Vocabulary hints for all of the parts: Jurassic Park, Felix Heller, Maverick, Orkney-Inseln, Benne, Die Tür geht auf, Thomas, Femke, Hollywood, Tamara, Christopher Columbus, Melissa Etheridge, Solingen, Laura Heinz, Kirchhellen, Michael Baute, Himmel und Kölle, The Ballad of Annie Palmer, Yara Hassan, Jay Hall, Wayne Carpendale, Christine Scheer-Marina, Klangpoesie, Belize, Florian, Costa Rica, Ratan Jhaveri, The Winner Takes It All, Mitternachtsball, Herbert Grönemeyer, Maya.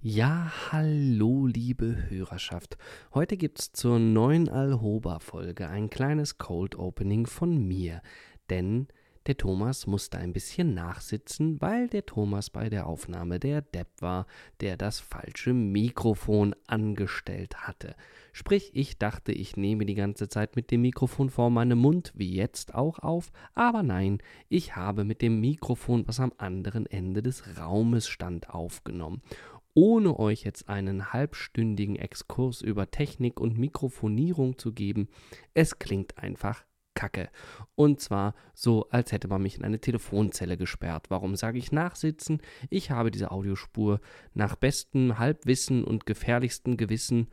Ja, hallo liebe Hörerschaft. Heute gibt's zur neuen Alhober-Folge ein kleines Cold Opening von mir, denn der Thomas musste ein bisschen nachsitzen, weil der Thomas bei der Aufnahme der Depp war, der das falsche Mikrofon angestellt hatte. Sprich, ich dachte, ich nehme die ganze Zeit mit dem Mikrofon vor meinem Mund, wie jetzt auch auf, aber nein, ich habe mit dem Mikrofon, was am anderen Ende des Raumes stand, aufgenommen. Ohne euch jetzt einen halbstündigen Exkurs über Technik und Mikrofonierung zu geben, es klingt einfach kacke. Und zwar so, als hätte man mich in eine Telefonzelle gesperrt. Warum sage ich nachsitzen? Ich habe diese Audiospur nach bestem Halbwissen und gefährlichstem Gewissen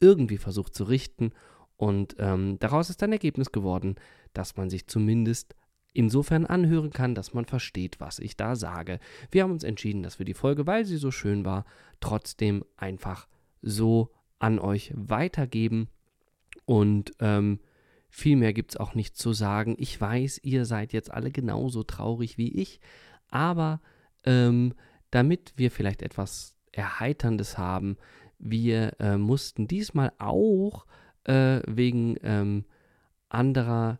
irgendwie versucht zu richten. Und daraus ist ein Ergebnis geworden, dass man sich zumindest insofern anhören kann, dass man versteht, was ich da sage. Wir haben uns entschieden, dass wir die Folge, weil sie so schön war, trotzdem einfach so an euch weitergeben. Und viel mehr gibt es auch nicht zu sagen. Ich weiß, ihr seid jetzt alle genauso traurig wie ich, aber damit wir vielleicht etwas Erheiterndes haben, wir mussten diesmal auch wegen anderer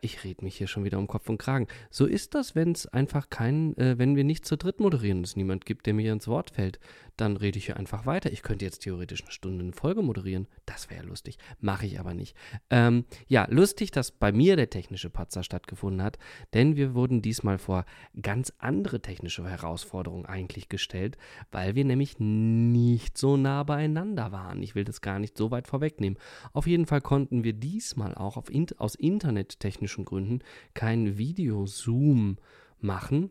ich rede mich hier schon wieder um Kopf und Kragen. So ist das, wenn es einfach wenn wir nicht zu dritt moderieren und es niemand gibt, der mir ins Wort fällt, dann rede ich hier einfach weiter. Ich könnte jetzt theoretisch eine Stunde in Folge moderieren. Das wäre ja lustig. Mache ich aber nicht. Ja, lustig, dass bei mir der technische Patzer stattgefunden hat, denn wir wurden diesmal vor ganz andere technische Herausforderungen eigentlich gestellt, weil wir nämlich nicht so nah beieinander waren. Ich will das gar nicht so weit vorwegnehmen. Auf jeden Fall konnten wir diesmal auch aus Internettechnik Gründen kein Video-Zoom machen,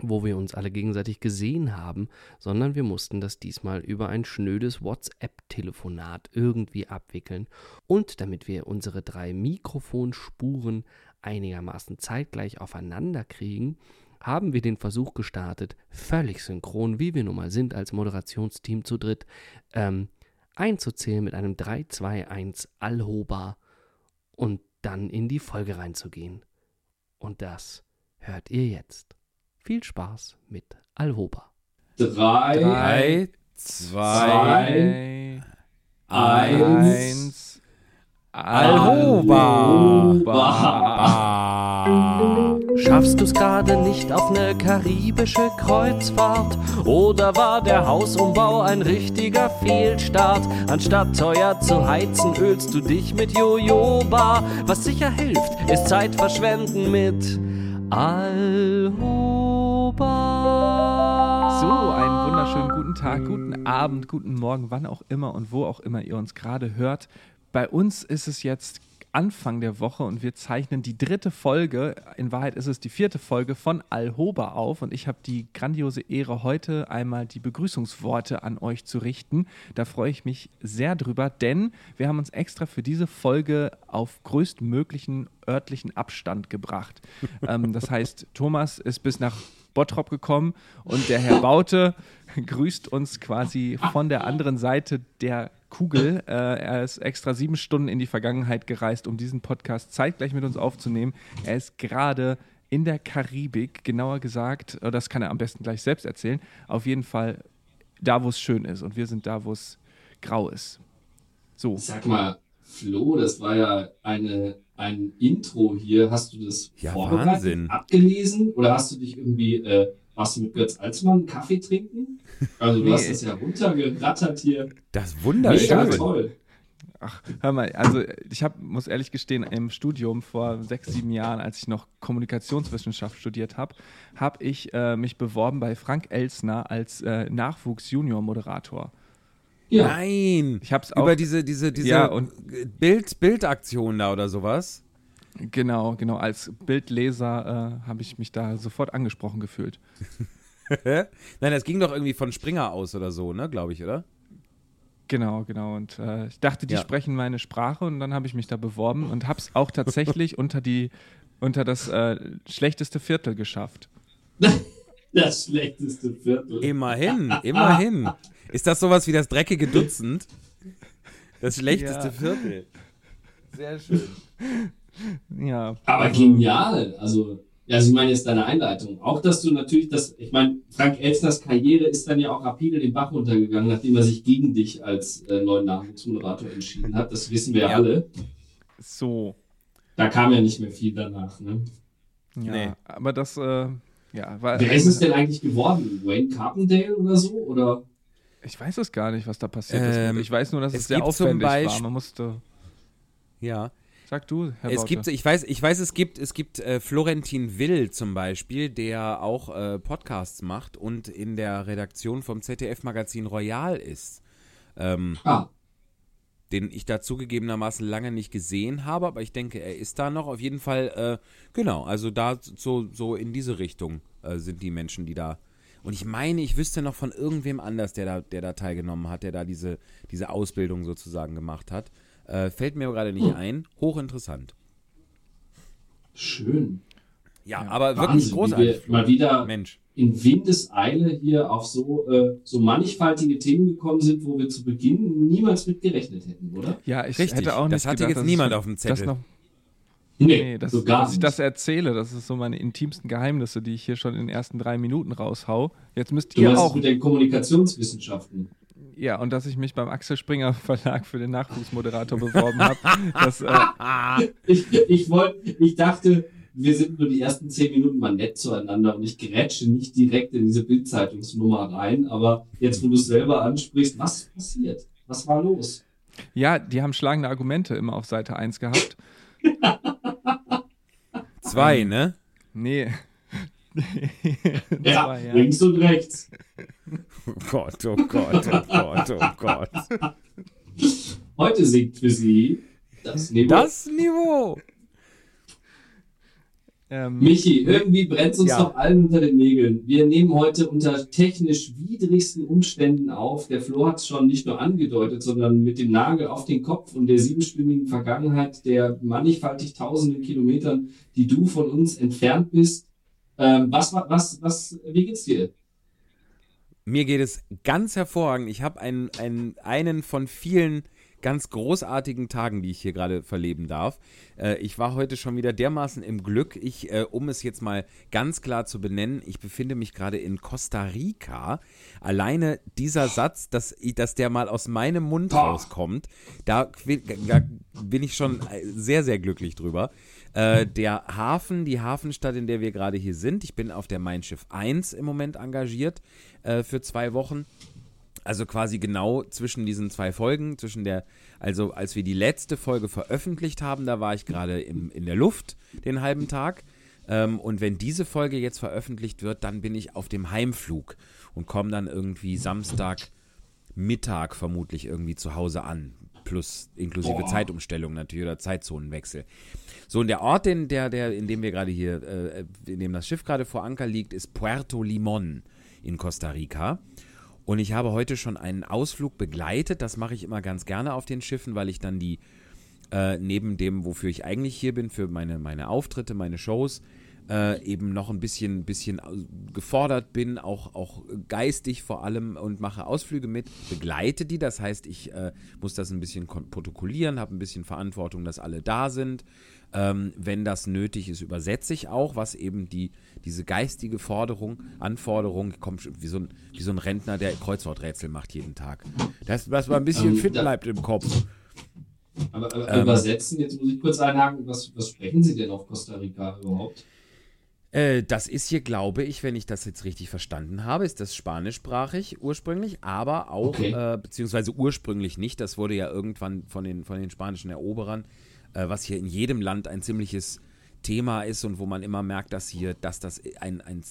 wo wir uns alle gegenseitig gesehen haben, sondern wir mussten das diesmal über ein schnödes WhatsApp-Telefonat irgendwie abwickeln. Und damit wir unsere 3 Mikrofonspuren einigermaßen zeitgleich aufeinander kriegen, haben wir den Versuch gestartet, völlig synchron, wie wir nun mal sind als Moderationsteam zu dritt, einzuzählen mit einem 3-2-1 Alhober und dann in die Folge reinzugehen. Und das hört ihr jetzt. Viel Spaß mit Alhober. 3, 2, 1, Alhober! Schaffst du's gerade nicht auf ne karibische Kreuzfahrt? Oder war der Hausumbau ein richtiger Fehlstart? Anstatt teuer zu heizen, ölst du dich mit Jojoba. Was sicher hilft, ist Zeit verschwenden mit Alhoba. So, einen wunderschönen guten Tag, guten Abend, guten Morgen, wann auch immer und wo auch immer ihr uns gerade hört. Bei uns ist es jetzt Anfang der Woche und wir zeichnen die 3. Folge, in Wahrheit ist es die 4. Folge von Alhober auf und ich habe die grandiose Ehre, heute einmal die Begrüßungsworte an euch zu richten. Da freue ich mich sehr drüber, denn wir haben uns extra für diese Folge auf größtmöglichen örtlichen Abstand gebracht. Das heißt, Thomas ist bis nach Bottrop gekommen und der Herr Baute grüßt uns quasi von der anderen Seite der Kugel. Er ist extra 7 Stunden in die Vergangenheit gereist, um diesen Podcast zeitgleich mit uns aufzunehmen. Er ist gerade in der Karibik, genauer gesagt, das kann er am besten gleich selbst erzählen, auf jeden Fall da, wo es schön ist und wir sind da, wo es grau ist. So. Sag mal, Flo, das war ja ein Intro hier. Hast du das vorbereitet, Wahnsinn, abgelesen oder hast du dich irgendwie... warst du mit Götz Alsmann einen Kaffee trinken? Also du hast das ja runtergerattert hier. Das wunderschön. Mega toll. Ach, hör mal, also muss ehrlich gestehen, im Studium vor 6, 7 Jahren, als ich noch Kommunikationswissenschaft studiert habe, habe ich mich beworben bei Frank Elstner als Nachwuchs-Junior-Moderator. Ja. Nein! Ich hab's auch, über diese ja, und Bildaktion da oder sowas? Genau. Als Bildleser habe ich mich da sofort angesprochen gefühlt. Nein, das ging doch irgendwie von Springer aus oder so, ne, glaube ich, oder? Genau. Und ich dachte, die sprechen meine Sprache und dann habe ich mich da beworben und habe es auch tatsächlich unter das schlechteste Viertel geschafft. Das schlechteste Viertel. Immerhin. Ist das sowas wie das dreckige Dutzend? Das schlechteste Viertel. Sehr schön. Ja. Aber genial, also Also ich meine jetzt deine Einleitung. Auch, dass du natürlich, ich meine, Frank Elstners Karriere ist dann ja auch rapide den Bach runtergegangen, nachdem er sich gegen dich als neuen Nachwuchsmoderator entschieden hat. Das wissen wir ja alle. So. Da kam ja nicht mehr viel danach, ne? Ja, nee. Aber das, ja. Weil, wer ist es denn eigentlich geworden? Wayne Carpendale oder so? Oder? Ich weiß es gar nicht, was da passiert ist. Ich weiß nur, dass es sehr aufwendig war. Man musste... Ja. Sag du, Herr Baute. Ich weiß, es gibt Florentin Will zum Beispiel, der auch Podcasts macht und in der Redaktion vom ZDF-Magazin Royale ist. Den ich da zugegebenermaßen lange nicht gesehen habe, aber ich denke, er ist da noch. Auf jeden Fall, genau, also da so in diese Richtung sind die Menschen, die da... Und ich meine, ich wüsste noch von irgendwem anders, der da teilgenommen hat, der da diese Ausbildung sozusagen gemacht hat. Fällt mir gerade nicht ein. Hochinteressant. Schön. Ja, aber Wahnsinn, wirklich großartig. Wie wir mal wieder in Windeseile hier auf so mannigfaltige Themen gekommen sind, wo wir zu Beginn niemals mit gerechnet hätten, oder? Ja, ich hätte auch nicht gedacht. Das hatte jetzt niemand auf dem Zettel. Dass ich das erzähle, das ist so meine intimsten Geheimnisse, die ich hier schon in den ersten 3 Minuten raushau. Jetzt müsst ihr auch... mit den Kommunikationswissenschaften. Ja, und dass ich mich beim Axel Springer Verlag für den Nachwuchsmoderator beworben habe. Ich dachte, wir sind nur die ersten 10 Minuten mal nett zueinander und ich grätsche nicht direkt in diese Bild-Zeitungsnummer rein. Aber jetzt, wo du es selber ansprichst, was ist passiert? Was war los? Ja, die haben schlagende Argumente immer auf Seite 1 gehabt. 2, ne? Nee. 2, ja, links und rechts. Oh Gott, oh Gott, oh Gott, oh Gott. Heute singt für Sie das Niveau. Das Niveau. Michi, irgendwie brennt es uns doch allen unter den Nägeln. Wir nehmen heute unter technisch widrigsten Umständen auf. Der Flo hat es schon nicht nur angedeutet, sondern mit dem Nagel auf den Kopf und der siebenstündigen Vergangenheit der mannigfaltig tausenden Kilometern, die du von uns entfernt bist. Wie geht's dir? Mir geht es ganz hervorragend. Ich habe einen von vielen ganz großartigen Tagen, die ich hier gerade verleben darf. Ich war heute schon wieder dermaßen im Glück. Um es jetzt mal ganz klar zu benennen, ich befinde mich gerade in Costa Rica. Alleine dieser Satz, dass der mal aus meinem Mund rauskommt, da bin ich schon sehr, sehr glücklich drüber. Der Hafen, die Hafenstadt, in der wir gerade hier sind, ich bin auf der Mein Schiff 1 im Moment engagiert für 2 Wochen. Also quasi genau zwischen diesen 2 Folgen, also als wir die letzte Folge veröffentlicht haben, da war ich gerade in der Luft den halben Tag. Und wenn diese Folge jetzt veröffentlicht wird, dann bin ich auf dem Heimflug und komme dann irgendwie Samstagmittag vermutlich irgendwie zu Hause an. Plus inklusive Zeitumstellung natürlich oder Zeitzonenwechsel. So, und der Ort, in dem wir gerade hier, in dem das Schiff gerade vor Anker liegt, ist Puerto Limón in Costa Rica. Und ich habe heute schon einen Ausflug begleitet. Das mache ich immer ganz gerne auf den Schiffen, weil ich dann neben dem, wofür ich eigentlich hier bin, für meine Auftritte, meine Shows, eben noch ein bisschen gefordert bin, auch geistig vor allem, und mache Ausflüge mit, begleite die. Das heißt, ich muss das ein bisschen protokollieren, habe ein bisschen Verantwortung, dass alle da sind. Wenn das nötig ist, übersetze ich auch, was eben diese geistige Anforderung, ich komme wie so ein Rentner, der Kreuzworträtsel macht jeden Tag. Dass man ein bisschen fit bleibt im Kopf. Aber übersetzen, jetzt muss ich kurz einhaken, was sprechen Sie denn auf Costa Rica überhaupt? Das ist hier, glaube ich, wenn ich das jetzt richtig verstanden habe, ist das spanischsprachig ursprünglich, aber auch, beziehungsweise ursprünglich nicht, das wurde ja irgendwann von den spanischen Eroberern, was hier in jedem Land ein ziemliches Thema ist und wo man immer merkt, dass das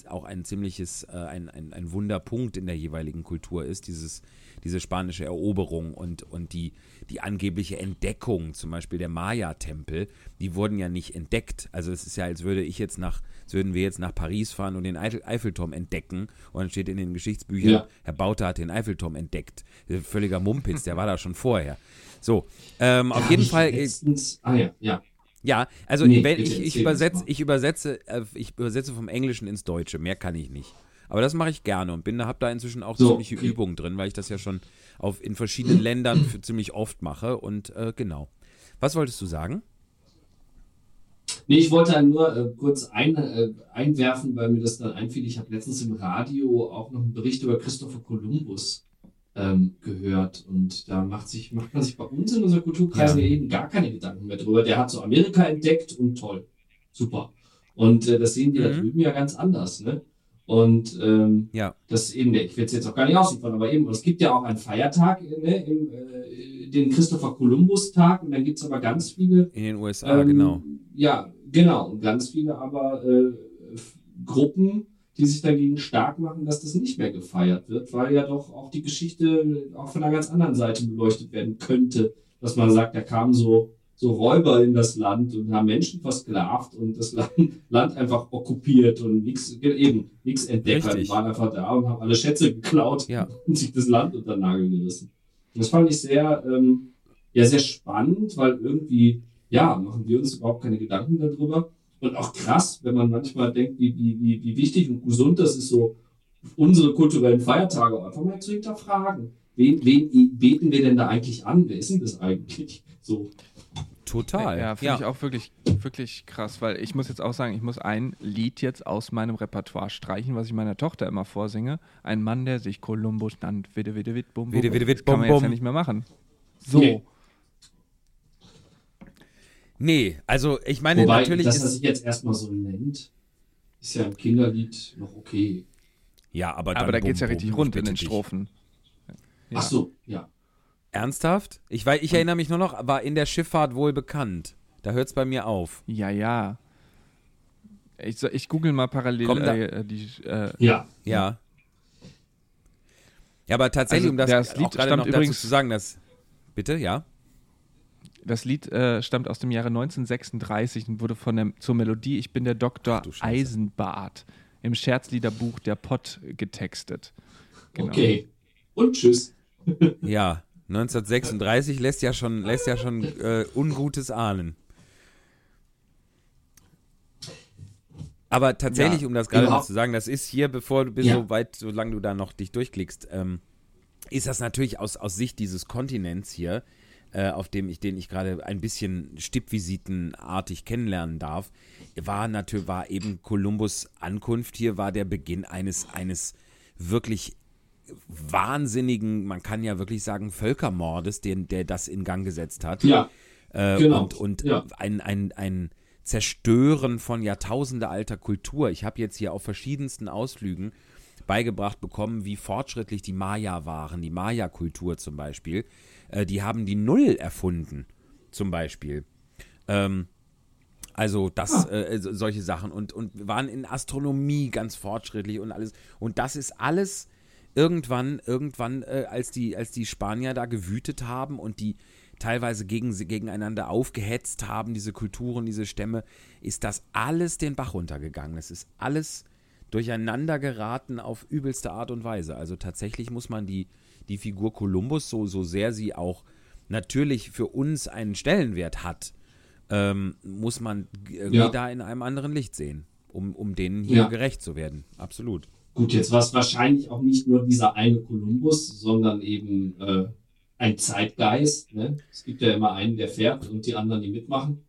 auch ein ziemliches, ein Wunderpunkt in der jeweiligen Kultur ist, diese spanische Eroberung und die angebliche Entdeckung, zum Beispiel der Maya-Tempel, die wurden ja nicht entdeckt. Also es ist ja, als würden wir jetzt nach Paris fahren und den Eiffelturm entdecken, und dann steht in den Geschichtsbüchern, Herr Bauter hat den Eiffelturm entdeckt. Völliger Mumpitz, der war da schon vorher. So, auf jeden Fall... Ja, also ich übersetze vom Englischen ins Deutsche, mehr kann ich nicht. Aber das mache ich gerne und habe da inzwischen auch ziemliche Übung drin, weil ich das ja schon in verschiedenen Ländern ziemlich oft mache und genau. Was wolltest du sagen? Nee, ich wollte nur kurz einwerfen, weil mir das dann einfiel. Ich habe letztens im Radio auch noch einen Bericht über Christopher Columbus gehört. Und da macht man sich bei uns in unserer Kulturkreis eben gar keine Gedanken mehr drüber. Der hat so Amerika entdeckt und toll, super. Und das sehen die da drüben ja ganz anders, ne? Und das eben, ich will es jetzt auch gar nicht ausliefern, aber eben, es gibt ja auch einen Feiertag, ne, den Christopher Columbus-Tag, und dann gibt es aber ganz viele. In den USA, genau. Ja, genau. Und ganz viele aber Gruppen, die sich dagegen stark machen, dass das nicht mehr gefeiert wird, weil ja doch auch die Geschichte auch von einer ganz anderen Seite beleuchtet werden könnte, dass man sagt, da kamen so Räuber in das Land und haben Menschen versklavt und das Land einfach okkupiert und nichts entdeckt. Die waren einfach da und haben alle Schätze geklaut und sich das Land unter den Nagel gerissen. Das fand ich sehr, sehr spannend, weil irgendwie, machen wir uns überhaupt keine Gedanken darüber. Und auch krass, wenn man manchmal denkt, wie wichtig und gesund das ist, so unsere kulturellen Feiertage einfach mal zu hinterfragen. Wen beten wir denn da eigentlich an? Wer ist denn das eigentlich? So. Total. Ja, finde ich auch wirklich, wirklich krass, weil ich muss jetzt auch sagen, ich muss ein Lied jetzt aus meinem Repertoire streichen, was ich meiner Tochter immer vorsinge. Ein Mann, der sich Kolumbus nannt, witte, witte, witt, bum, bum. Witte, witte, witt, bum, bum. Das kann man jetzt ja nicht mehr machen. So. Nee, also ich meine, wobei, natürlich das, was ich jetzt erstmal so nennt, ist ja im Kinderlied noch okay. Ja, aber dann da geht es ja richtig rund in den Strophen. Ja. Ach so, ja. Ernsthaft? Ich erinnere mich nur noch, war in der Schifffahrt wohl bekannt. Da hört es bei mir auf. Ja. Ich google mal parallel. Komm, ja. Ja, aber tatsächlich, also, um das Lied auch gerade noch übrigens dazu zu sagen, dass... Bitte, ja? Das Lied stammt aus dem Jahre 1936 und wurde zur Melodie Ich bin der Doktor Eisenbart im Scherzliederbuch Der Pott getextet. Genau. Okay. Und tschüss. Ja, 1936 lässt ja schon Ungutes ahnen. Aber tatsächlich, um das gerade noch zu sagen, das ist hier, bevor du bist, solange du da noch dich durchklickst, ist das natürlich aus Sicht dieses Kontinents hier, auf dem den ich gerade ein bisschen stippvisitenartig kennenlernen darf, war eben Kolumbus' Ankunft hier, war der Beginn eines wirklich wahnsinnigen, man kann ja wirklich sagen, Völkermordes, der das in Gang gesetzt hat. Ja, genau. Und ein Zerstören von jahrtausendealter Kultur. Ich habe jetzt hier auf verschiedensten Ausflügen beigebracht bekommen, wie fortschrittlich die Maya waren, die Maya-Kultur zum Beispiel. Die haben die Null erfunden, zum Beispiel. Also solche Sachen. Und waren in Astronomie ganz fortschrittlich und alles. Und das ist alles... Irgendwann, als die Spanier da gewütet haben und die teilweise gegeneinander aufgehetzt haben, diese Kulturen, diese Stämme, ist das alles den Bach runtergegangen. Es ist alles durcheinander geraten auf übelste Art und Weise. Also tatsächlich muss man die Figur Kolumbus, so sehr sie auch natürlich für uns einen Stellenwert hat, muss man irgendwie da in einem anderen Licht sehen, um denen hier gerecht zu werden. Absolut. Gut, jetzt war es wahrscheinlich auch nicht nur dieser eine Kolumbus, sondern eben ein Zeitgeist. Ne? Es gibt ja immer einen, der fährt und die anderen, die mitmachen.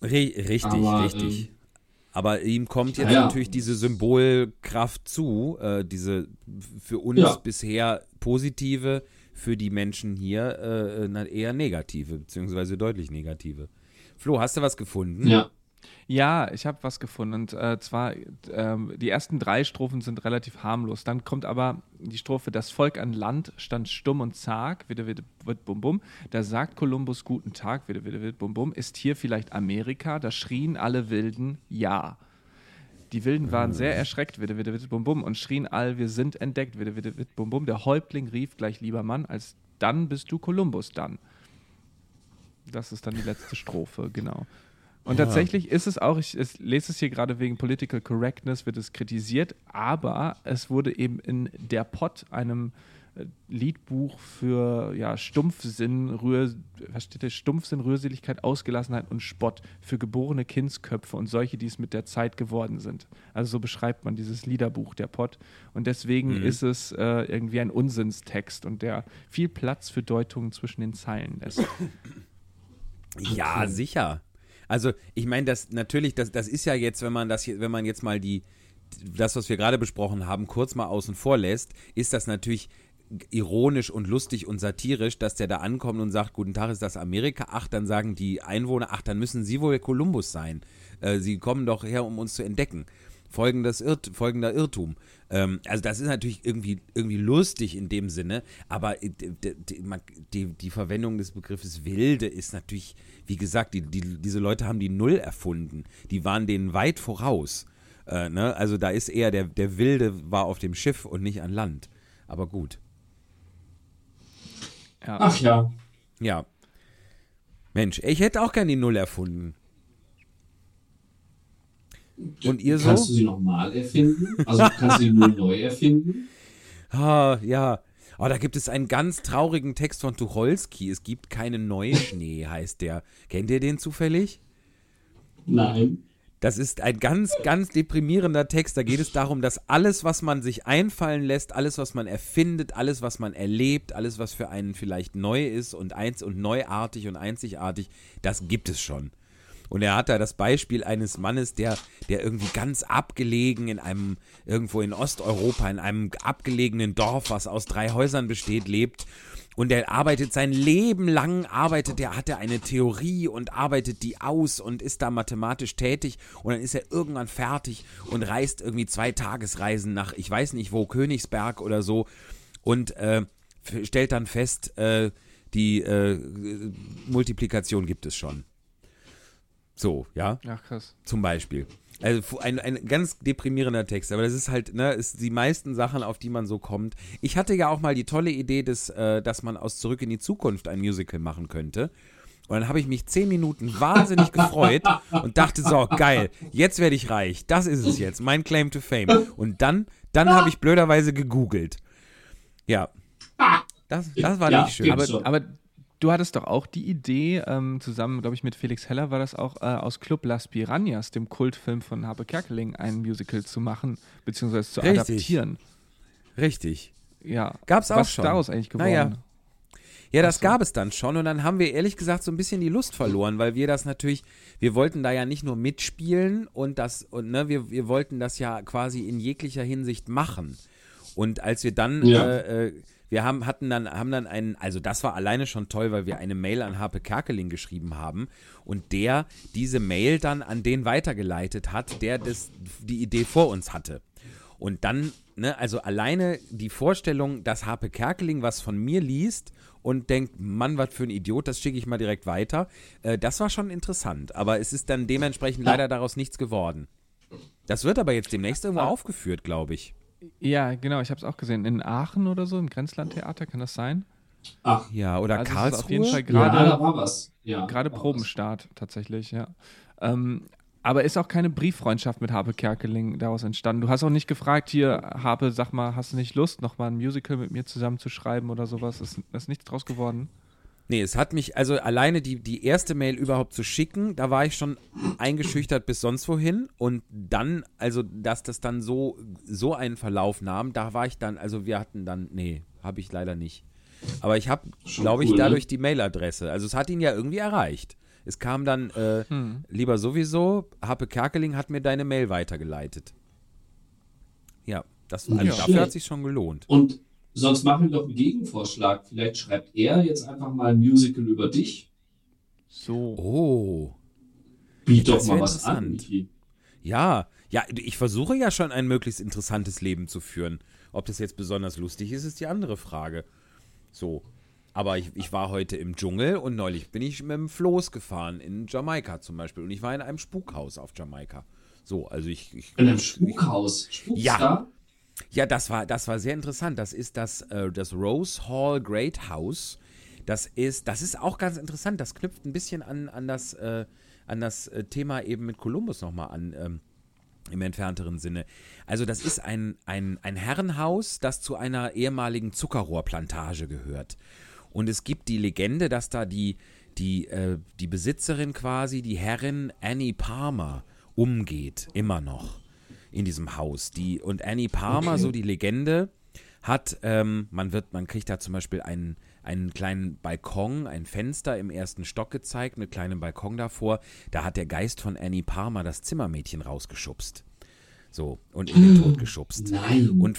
Richtig. Aber ihm kommt jetzt natürlich diese Symbolkraft zu, diese für uns bisher positive, für die Menschen hier eher negative, beziehungsweise deutlich negative. Flo, hast du was gefunden? Ja, ich habe was gefunden und zwar die ersten 3 Strophen sind relativ harmlos. Dann kommt aber die Strophe, das Volk an Land stand stumm und zag, witte, witte, witte, bum, bum. Da sagt Kolumbus, guten Tag, witte, witte, witte, bum, bum. Ist hier vielleicht Amerika? Da schrien alle Wilden, ja. Die Wilden waren sehr erschreckt, witte, witte, witte, bum, bum, und schrien all, wir sind entdeckt, witte, witte, witte, bum, bum. Der Häuptling rief gleich, lieber Mann, als dann bist du Kolumbus dann. Das ist dann die letzte Strophe, genau. Und tatsächlich ist es auch, ich lese es hier gerade wegen Political Correctness, wird es kritisiert, aber es wurde eben in Der Pott, einem Liedbuch für Stumpfsinn, Rührseligkeit, Ausgelassenheit und Spott für geborene Kindsköpfe und solche, die es mit der Zeit geworden sind. Also so beschreibt man dieses Liederbuch, Der Pott. Und deswegen ist es irgendwie ein Unsinnstext und der viel Platz für Deutungen zwischen den Zeilen lässt. Ja, sicher. Also ich meine, das natürlich, das ist ja jetzt, wenn man jetzt mal das, was wir gerade besprochen haben, kurz mal außen vor lässt, ist das natürlich ironisch und lustig und satirisch, dass der da ankommt und sagt, guten Tag, ist das Amerika? Ach, dann sagen die Einwohner, ach, dann müssen sie wohl Kolumbus sein. Sie kommen doch her, um uns zu entdecken. Folgender Irrtum. Also das ist natürlich irgendwie lustig in dem Sinne, aber die Verwendung des Begriffes wilde ist natürlich, wie gesagt, diese Leute haben die Null erfunden. Die waren denen weit voraus. Ne? Also da ist eher der Wilde war auf dem Schiff und nicht an Land. Aber gut. Ja. Ach ja. Ja. Mensch, ich hätte auch gern die Null erfunden. Und ihr so? Kannst du sie nochmal erfinden? Also kannst du sie nur neu erfinden? Ah, ja. Oh, da gibt es einen ganz traurigen Text von Tucholsky. Es gibt keinen Neuschnee, heißt der. Kennt ihr den zufällig? Nein. Das ist ein ganz, ganz deprimierender Text. Da geht es darum, dass alles, was man sich einfallen lässt, alles, was man erfindet, alles, was man erlebt, alles, was für einen vielleicht neu ist und neuartig und einzigartig, das gibt es schon. Und er hat da das Beispiel eines Mannes, der irgendwie ganz abgelegen irgendwo in Osteuropa, in einem abgelegenen Dorf, was aus 3 Häusern besteht, lebt. Und er arbeitet sein Leben lang, hat er eine Theorie und arbeitet die aus und ist da mathematisch tätig. Und dann ist er irgendwann fertig und reist irgendwie 2 Tagesreisen nach, ich weiß nicht wo, Königsberg oder so. Und stellt dann fest, die Multiplikation gibt es schon. So, ja. Ach, krass. Zum Beispiel. Also ein ganz deprimierender Text, aber das ist halt, ne, ist die meisten Sachen, auf die man so kommt. Ich hatte ja auch mal die tolle Idee, dass man aus Zurück in die Zukunft ein Musical machen könnte. Und dann habe ich mich 10 Minuten wahnsinnig gefreut und dachte, so, geil, jetzt werde ich reich. Das ist es jetzt, mein Claim to Fame. Und dann habe ich blöderweise gegoogelt. Ja, das war nicht schön. Aber du hattest doch auch die Idee, zusammen, glaube ich, mit Felix Heller war das auch, aus Club Las Piranhas, dem Kultfilm von Harpe Kerkeling, ein Musical zu machen, beziehungsweise zu adaptieren. Richtig. Ja. Gab's auch schon. Was ist daraus eigentlich geworden? Naja. Ja, das gab es dann schon und dann haben wir ehrlich gesagt so ein bisschen die Lust verloren, weil wir das natürlich, wir wollten da ja nicht nur mitspielen wir wollten das ja quasi in jeglicher Hinsicht machen. Und als wir dann Wir hatten dann das war alleine schon toll, weil wir eine Mail an Harpe Kerkeling geschrieben haben und der diese Mail dann an den weitergeleitet hat, der die Idee vor uns hatte. Und dann, ne, also alleine die Vorstellung, dass Harpe Kerkeling was von mir liest und denkt, Mann, was für ein Idiot, das schicke ich mal direkt weiter, das war schon interessant. Aber es ist dann dementsprechend leider daraus nichts geworden. Das wird aber jetzt demnächst irgendwo aufgeführt, glaube ich. Ja, genau, ich habe es auch gesehen. In Aachen oder so, im Grenzlandtheater, kann das sein? Ach. Ja, oder also Karlsruhe. Auf jeden Fall gerade Probenstart tatsächlich, ja. Aber ist auch keine Brieffreundschaft mit Harpe Kerkeling daraus entstanden. Du hast auch nicht gefragt, hier, Harpe, sag mal, hast du nicht Lust, nochmal ein Musical mit mir zusammen zu schreiben oder sowas? Ist nichts draus geworden? Nee, es hat mich, also alleine die erste Mail überhaupt zu schicken, da war ich schon eingeschüchtert bis sonst wohin und dann, also dass das dann so einen Verlauf nahm, da war ich dann, also wir hatten dann, nee, habe ich leider nicht. Aber ich habe, glaube ich, dadurch die Mailadresse, also es hat ihn ja irgendwie erreicht. Es kam dann, lieber sowieso, Harpe Kerkeling hat mir deine Mail weitergeleitet. Ja, dafür hat sich schon gelohnt. Und sonst machen wir doch einen Gegenvorschlag. Vielleicht schreibt er jetzt einfach mal ein Musical über dich. So. Oh. Biet doch mal was an, Michi. Ja, ich versuche ja schon ein möglichst interessantes Leben zu führen. Ob das jetzt besonders lustig ist, ist die andere Frage. So. Aber ich war heute im Dschungel und neulich bin ich mit dem Floß gefahren in Jamaika zum Beispiel. Und ich war in einem Spukhaus auf Jamaika. So, also ich in einem Spukhaus? Spukst ja. Da? Ja, das war sehr interessant. Das ist das Rose Hall Great House. Das ist auch ganz interessant. Das knüpft ein bisschen an das Thema eben mit Kolumbus nochmal an, im entfernteren Sinne. Also das ist ein Herrenhaus, das zu einer ehemaligen Zuckerrohrplantage gehört. Und es gibt die Legende, dass da die Besitzerin quasi, die Herrin Annie Palmer, umgeht, immer noch. In diesem Haus. Und Annie Palmer, so die Legende, hat, man kriegt da zum Beispiel einen einen kleinen Balkon, ein Fenster im ersten Stock gezeigt, einen kleinen Balkon davor. Da hat der Geist von Annie Palmer das Zimmermädchen rausgeschubst. So, und in den Tod geschubst. Nein. Und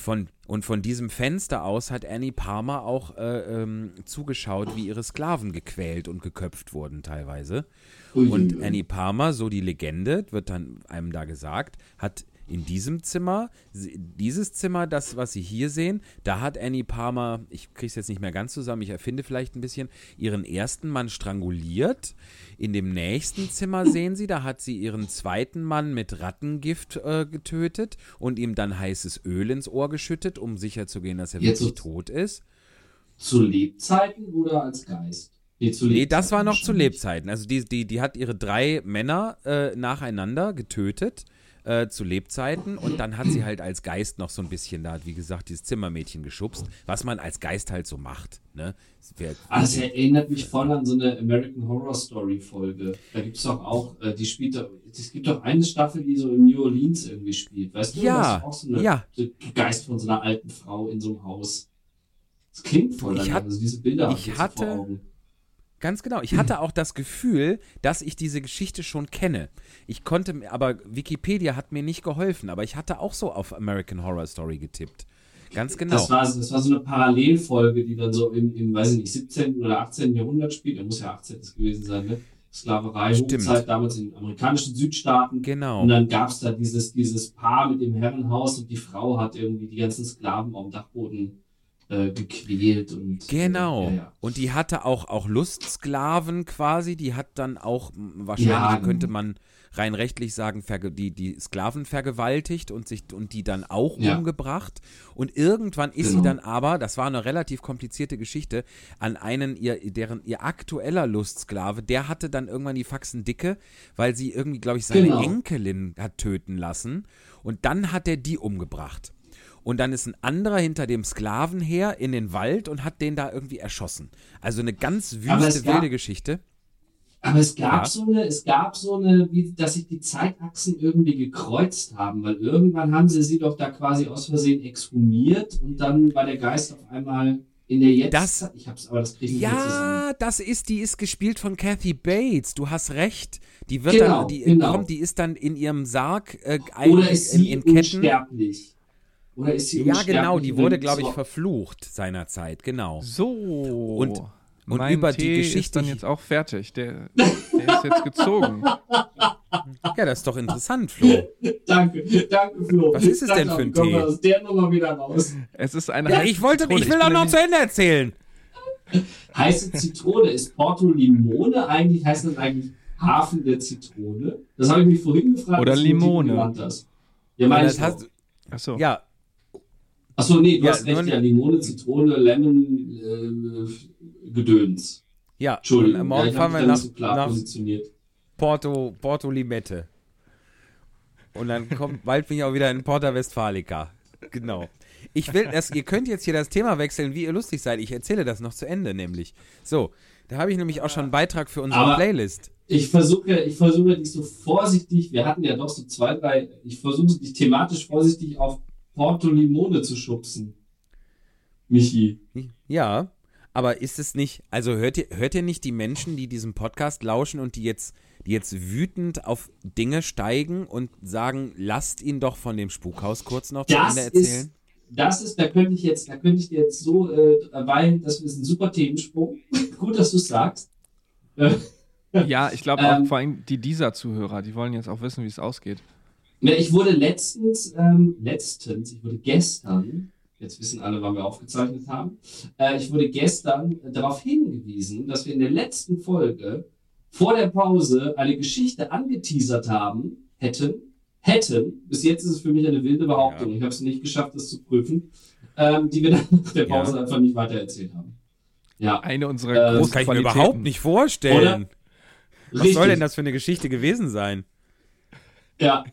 von diesem Fenster aus hat Annie Palmer auch zugeschaut, wie ihre Sklaven gequält und geköpft wurden teilweise. Und Annie Palmer, so die Legende, wird dann einem da gesagt, hat in diesem Zimmer, dieses Zimmer, das, was Sie hier sehen, da hat Annie Palmer, ich kriege es jetzt nicht mehr ganz zusammen, ich erfinde vielleicht ein bisschen, ihren ersten Mann stranguliert. In dem nächsten Zimmer sehen Sie, da hat sie ihren zweiten Mann mit Rattengift getötet und ihm dann heißes Öl ins Ohr geschüttet, um sicherzugehen, dass er jetzt wirklich tot ist. Zu Lebzeiten oder als Geist? Nee, das war noch zu Lebzeiten. Also die hat ihre drei Männer nacheinander getötet. Zu Lebzeiten, und dann hat sie halt als Geist noch so ein bisschen da, wie gesagt, dieses Zimmermädchen geschubst, was man als Geist halt so macht. Ne? Das erinnert mich voll an so eine American Horror Story Folge. Da gibt es doch auch, die spielt da, es gibt doch eine Staffel, die so in New Orleans irgendwie spielt. Weißt du, das ist auch so eine Geist von so einer alten Frau in so einem Haus. Das klingt voll danach, also diese Bilder habe ich vor Augen. Ganz genau. Ich hatte auch das Gefühl, dass ich diese Geschichte schon kenne. Ich konnte, aber Wikipedia hat mir nicht geholfen, aber ich hatte auch so auf American Horror Story getippt. Ganz genau. Das war so eine Parallelfolge, die dann so im weiß ich nicht, 17. oder 18. Jahrhundert spielt. Da muss ja 18. gewesen sein, ne? Sklaverei, Hochzeit damals in den amerikanischen Südstaaten. Genau. Und dann gab es da dieses Paar mit dem Herrenhaus, und die Frau hat irgendwie die ganzen Sklaven auf dem Dachboden gequält und... Genau. Und die hatte auch Lustsklaven quasi, die hat dann auch, wahrscheinlich könnte man rein rechtlich sagen, die Sklaven vergewaltigt und die dann auch umgebracht. Und irgendwann ist sie dann aber, das war eine relativ komplizierte Geschichte, an einen, ihr aktueller Lustsklave, der hatte dann irgendwann die Faxen dicke, weil sie irgendwie, glaube ich, seine Enkelin hat töten lassen. Und dann hat er die umgebracht. Und dann ist ein anderer hinter dem Sklaven her in den Wald und hat den da irgendwie erschossen. Also eine ganz wüste, wilde Geschichte. Aber es gab dass sich die Zeitachsen irgendwie gekreuzt haben, weil irgendwann haben sie doch da quasi aus Versehen exhumiert, und dann war der Geist auf einmal in der Jetztzeit. Ich hab's, aber das kriege ich nicht zusammen. Ja, die ist gespielt von Kathy Bates, du hast recht. Die wird kommt, die ist dann in ihrem Sarg in Ketten. Unsterblich. Oder ist sie unsterblich? Ja, genau, die wurde, glaube ich, verflucht seinerzeit, genau. So. Und mein über Tee die Geschichte ist dann jetzt auch fertig. Der ist jetzt gezogen. Ja, das ist doch interessant, Flo. Danke, Flo. Was ist es denn für ein Tee? Komm aus der Nummer wieder raus. Es ist eine heiße Zitrone. Ich will doch noch zu Ende erzählen. Heiße Zitrone, ist Porto Limone eigentlich, heißt das eigentlich Hafen der Zitrone? Das habe ich mich vorhin gefragt. Oder Limone. Ja, Achso. Ja. Achso, nee, du hast recht, Limone, Zitrone, Lemon, Gedöns. Ja, Entschuldigung, morgen fahren wir nach Porto Limette. Und dann bald bin ich auch wieder in Porta Westfalica. Genau. Ihr könnt jetzt hier das Thema wechseln, wie ihr lustig seid. Ich erzähle das noch zu Ende, nämlich. So, da habe ich nämlich auch schon einen Beitrag für unsere Playlist. Ich versuche dich so vorsichtig, wir hatten ja doch so zwei, drei, ich versuche dich thematisch vorsichtig auf Porto Limone zu schubsen, Michi. Ja, aber ist es nicht, also hört ihr nicht die Menschen, die diesen Podcast lauschen und die jetzt wütend auf Dinge steigen und sagen, lasst ihn doch von dem Spukhaus kurz noch zu Ende erzählen? Da könnte ich dir jetzt so erwähnen, das ist ein super Themensprung. Gut, dass du es sagst. Ja, ich glaube auch vor allem dieser Zuhörer, die wollen jetzt auch wissen, wie es ausgeht. Ja, ich wurde gestern, jetzt wissen alle, wann wir aufgezeichnet haben, ich wurde gestern darauf hingewiesen, dass wir in der letzten Folge vor der Pause eine Geschichte angeteasert haben, hätten, bis jetzt ist es für mich eine wilde Behauptung, ich habe es nicht geschafft, das zu prüfen, die wir dann nach der Pause einfach nicht weitererzählt haben. Ja. Eine unserer großen Qualitäten. Das kann ich mir überhaupt nicht vorstellen. Oder? Was soll denn das für eine Geschichte gewesen sein? Ja.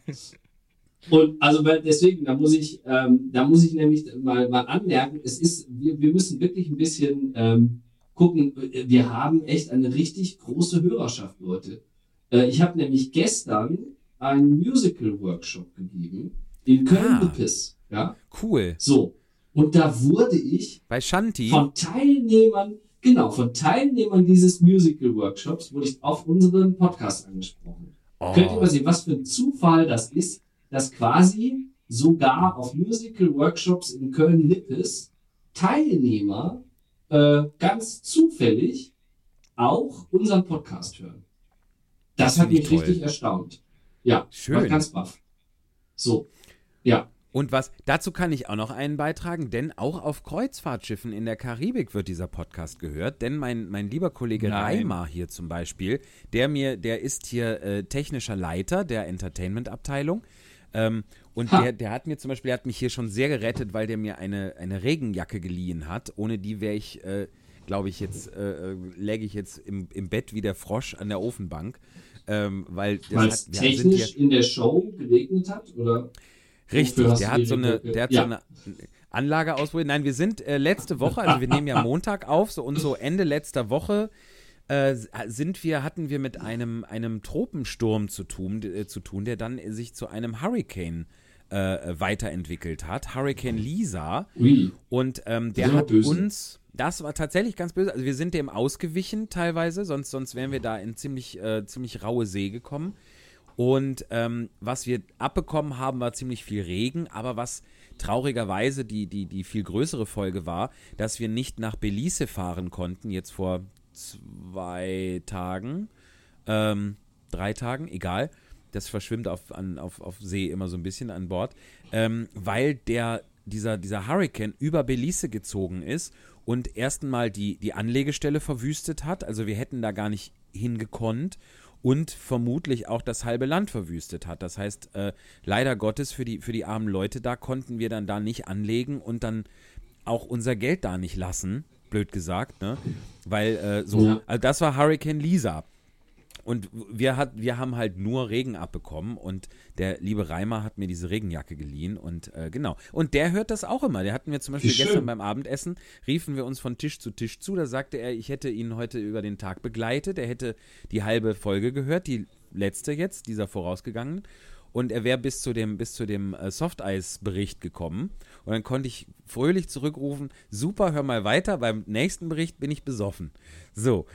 Und also deswegen, da muss ich nämlich mal anmerken, wir müssen wirklich ein bisschen gucken, wir haben echt eine richtig große Hörerschaft, Leute. Ich habe nämlich gestern einen Musical-Workshop gegeben in Köln-Nippes. Ja. Cool. So. Und da wurde ich von Teilnehmern Genau, von Teilnehmern dieses Musical-Workshops wurde ich auf unseren Podcast angesprochen. Oh. Könnt ihr mal sehen, was für ein Zufall das ist, dass quasi sogar auf Musical-Workshops in Köln-Nippes Teilnehmer ganz zufällig auch unseren Podcast hören. Das hat mich richtig erstaunt. Ja, schön. War ganz baff. So, ja. Und was, dazu kann ich auch noch einen beitragen, denn auch auf Kreuzfahrtschiffen in der Karibik wird dieser Podcast gehört, denn mein lieber Kollege Reimer hier zum Beispiel, der ist hier technischer Leiter der Entertainment-Abteilung und der hat mir zum Beispiel, der hat mich hier schon sehr gerettet, weil der mir eine Regenjacke geliehen hat, ohne die wäre ich, glaube ich, jetzt läge ich jetzt im Bett wie der Frosch an der Ofenbank. Weil es technisch in der Show geregnet hat, oder? Richtig, der hat so eine Anlage ausprobiert. Nein, wir sind letzte Woche, also wir nehmen ja Montag auf, so Ende letzter Woche hatten wir mit einem Tropensturm zu tun, der dann sich zu einem Hurricane weiterentwickelt hat, Hurricane Lisa. Ui. Und der hat böse. Das war tatsächlich ganz böse. Also wir sind dem ausgewichen teilweise, sonst wären wir da in ziemlich raue See gekommen. Und was wir abbekommen haben, war ziemlich viel Regen. Aber was traurigerweise die viel größere Folge war, dass wir nicht nach Belize fahren konnten, jetzt vor 2 Tagen, 3 Tagen, egal. Das verschwimmt auf See immer so ein bisschen an Bord. Weil dieser Hurricane über Belize gezogen ist und erstmal die Anlegestelle verwüstet hat. Also wir hätten da gar nicht hingekonnt und vermutlich auch das halbe Land verwüstet hat. Das heißt, leider Gottes für die armen Leute, da konnten wir dann da nicht anlegen und dann auch unser Geld da nicht lassen, blöd gesagt, ne? Weil also das war Hurricane Lisa. Und wir haben halt nur Regen abbekommen und der liebe Reimer hat mir diese Regenjacke geliehen und genau. Und der hört das auch immer. Der hatten wir zum Beispiel gestern beim Abendessen, riefen wir uns von Tisch zu Tisch zu. Da sagte er, ich hätte ihn heute über den Tag begleitet. Er hätte die halbe Folge gehört, die letzte jetzt, dieser vorausgegangenen. Und er wäre bis zu dem Softeis-Bericht gekommen. Und dann konnte ich fröhlich zurückrufen, super, hör mal weiter, beim nächsten Bericht bin ich besoffen. So.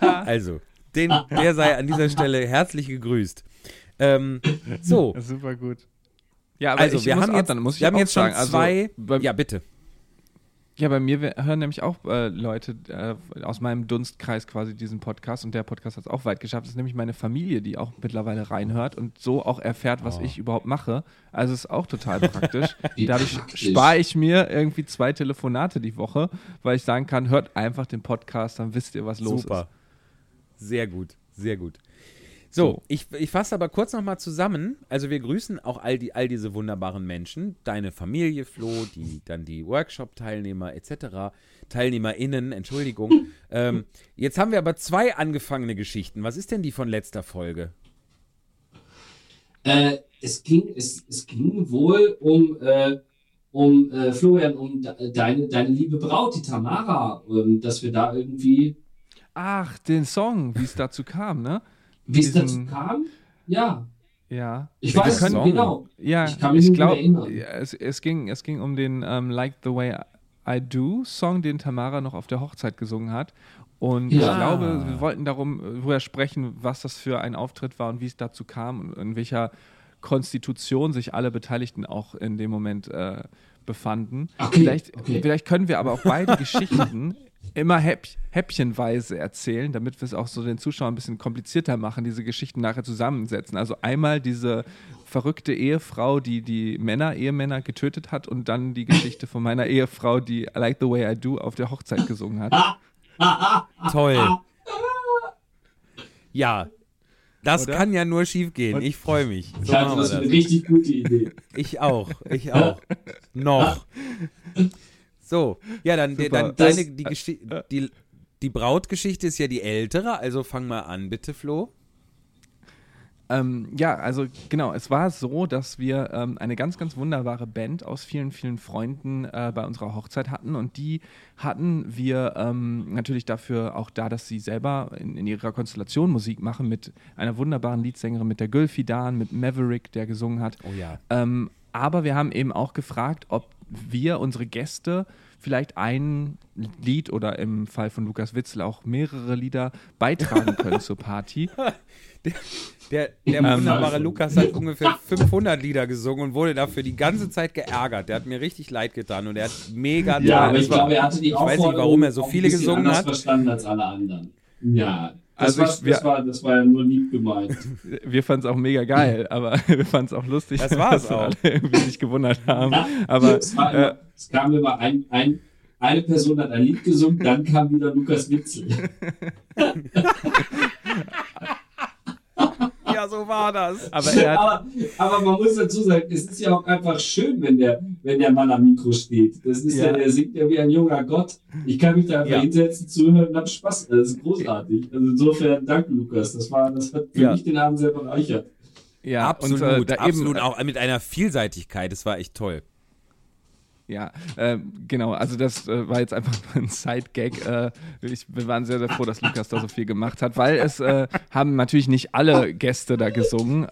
Also. Der sei an dieser Stelle herzlich gegrüßt. So. Das ist super gut. Ja, aber also, wir haben jetzt schon 2. Also, ja, bitte. Ja, bei mir hören nämlich auch Leute aus meinem Dunstkreis quasi diesen Podcast und der Podcast hat es auch weit geschafft. Das ist nämlich meine Familie, die auch mittlerweile reinhört und so auch erfährt, was ich überhaupt mache. Also ist auch total praktisch. Dadurch spare ich mir irgendwie 2 Telefonate die Woche, weil ich sagen kann, hört einfach den Podcast, dann wisst ihr, was los ist. Super. Sehr gut, sehr gut. So, ich fasse aber kurz nochmal zusammen. Also wir grüßen auch all diese wunderbaren Menschen. Deine Familie, Flo, die Workshop-Teilnehmer etc. TeilnehmerInnen, Entschuldigung. Jetzt haben wir aber 2 angefangene Geschichten. Was ist denn die von letzter Folge? Es ging wohl um Florian, um deine liebe Braut, die Tamara, dass wir da irgendwie... Ach, den Song, wie es dazu kam, ne? Wie es dazu kam? Ja. Ja. Ich weiß es genau. Ja, ich kann mich nicht mehr erinnern. Es ging um den Like the Way I Do Song, den Tamara noch auf der Hochzeit gesungen hat. Und ich glaube, wir wollten darüber sprechen, was das für ein Auftritt war und wie es dazu kam und in welcher Konstitution sich alle Beteiligten auch in dem Moment befanden. Okay. Vielleicht können wir aber auch beide Geschichten immer häppchenweise erzählen, damit wir es auch so den Zuschauern ein bisschen komplizierter machen, diese Geschichten nachher zusammensetzen. Also einmal diese verrückte Ehefrau, die Ehemänner getötet hat und dann die Geschichte von meiner Ehefrau, die Like the Way I Do auf der Hochzeit gesungen hat. Toll. Ja, das kann ja nur schief gehen. Ich freue mich. So das ist eine richtig gute Idee. Ich auch. Noch. So, ja, dann, die Brautgeschichte ist ja die ältere, also fang mal an, bitte, Flo. Ja, also genau, es war so, dass wir eine ganz, ganz wunderbare Band aus vielen, vielen Freunden bei unserer Hochzeit hatten und die hatten wir natürlich dafür auch da, dass sie selber in ihrer Konstellation Musik machen mit einer wunderbaren Liedsängerin, mit der Gülfi Dan, mit Maverick, der gesungen hat. Oh ja. Aber wir haben eben auch gefragt, ob wir, unsere Gäste, vielleicht ein Lied oder im Fall von Lukas Witzel auch mehrere Lieder beitragen können zur Party. Der wunderbare Lukas hat ungefähr 500 Lieder gesungen und wurde dafür die ganze Zeit geärgert. Der hat mir richtig leid getan und er hat mega leid. Ich glaube, er hatte die Aufforderung, ich weiß nicht, warum er so viele gesungen hat. Verstanden als alle anderen. Ja. Das war ja nur lieb gemeint. Wir fanden es auch mega geil, aber wir fanden es auch lustig, das war's dass auch. Wir alle irgendwie sich gewundert haben. Ja, aber es kam immer eine Person hat ein Lied gesungen, dann kam wieder Lukas Witzel. Ja, so war das. Aber man muss dazu sagen, es ist ja auch einfach schön, wenn der Mann am Mikro steht. Das ist ja, der singt ja wie ein junger Gott. Ich kann mich da einfach hinsetzen, zuhören und hab Spaß. Das ist großartig. Also insofern, danke Lukas. Das hat für mich den Abend sehr bereichert. Ja, absolut. Und, absolut auch mit einer Vielseitigkeit. Das war echt toll. Ja, genau, also das war jetzt einfach nur ein Side-Gag. Wir waren sehr, sehr froh, dass Lukas da so viel gemacht hat, weil es haben natürlich nicht alle Gäste da gesungen,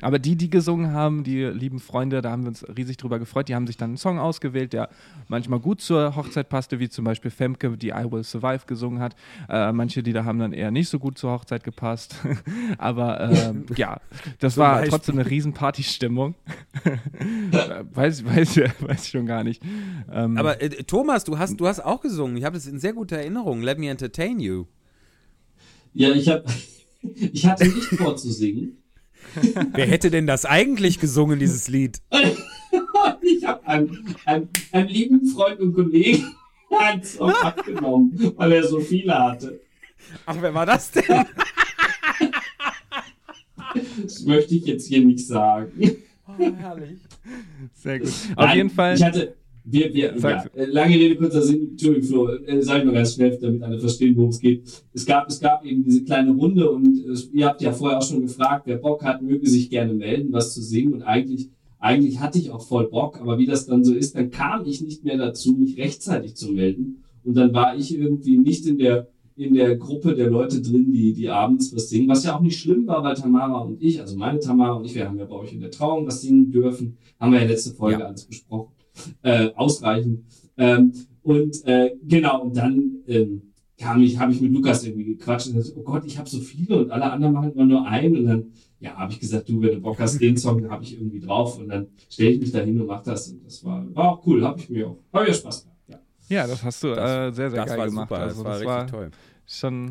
aber die gesungen haben, die lieben Freunde, da haben wir uns riesig drüber gefreut. Die haben sich dann einen Song ausgewählt, der manchmal gut zur Hochzeit passte, wie zum Beispiel Femke, die I Will Survive gesungen hat. Manche Lieder haben dann eher nicht so gut zur Hochzeit gepasst, aber das war trotzdem eine riesen Partystimmung. Weiß ich schon gar nicht. Aber Thomas, du hast auch gesungen. Ich habe das in sehr guter Erinnerung. Let Me Entertain You. Ja, ich hatte nicht vor zu singen. Wer hätte denn das eigentlich gesungen, dieses Lied? Ich habe einen lieben Freund und Kollegen einen Song abgenommen, weil er so viele hatte. Ach, wer war das denn? Das möchte ich jetzt hier nicht sagen. Oh, herrlich. Sehr gut. Auf jeden Fall. Ich hatte. Lange Rede, kurzer Sinn. Entschuldigung, Flo, sag ich mal ganz schnell, damit alle verstehen, worum es geht. Es gab eben diese kleine Runde und ihr habt ja vorher auch schon gefragt, wer Bock hat, möge sich gerne melden, was zu singen. Und eigentlich hatte ich auch voll Bock, aber wie das dann so ist, dann kam ich nicht mehr dazu, mich rechtzeitig zu melden. Und dann war ich irgendwie nicht in der Gruppe der Leute drin, die abends was singen, was ja auch nicht schlimm war, weil Tamara und ich, also meine Tamara und ich, wir haben ja bei euch in der Trauung was singen dürfen, haben wir ja letzte Folge alles besprochen, ausreichend. Habe ich mit Lukas irgendwie gequatscht und so, oh Gott, ich habe so viele und alle anderen machen immer nur einen und dann, habe ich gesagt, du, wenn du Bock hast, den Song habe ich irgendwie drauf und dann stelle ich mich da hin und mache das und das war auch cool, habe ich Spaß gehabt. Ja, das hast du sehr, sehr geil gemacht. Super, also, das war richtig toll. Schon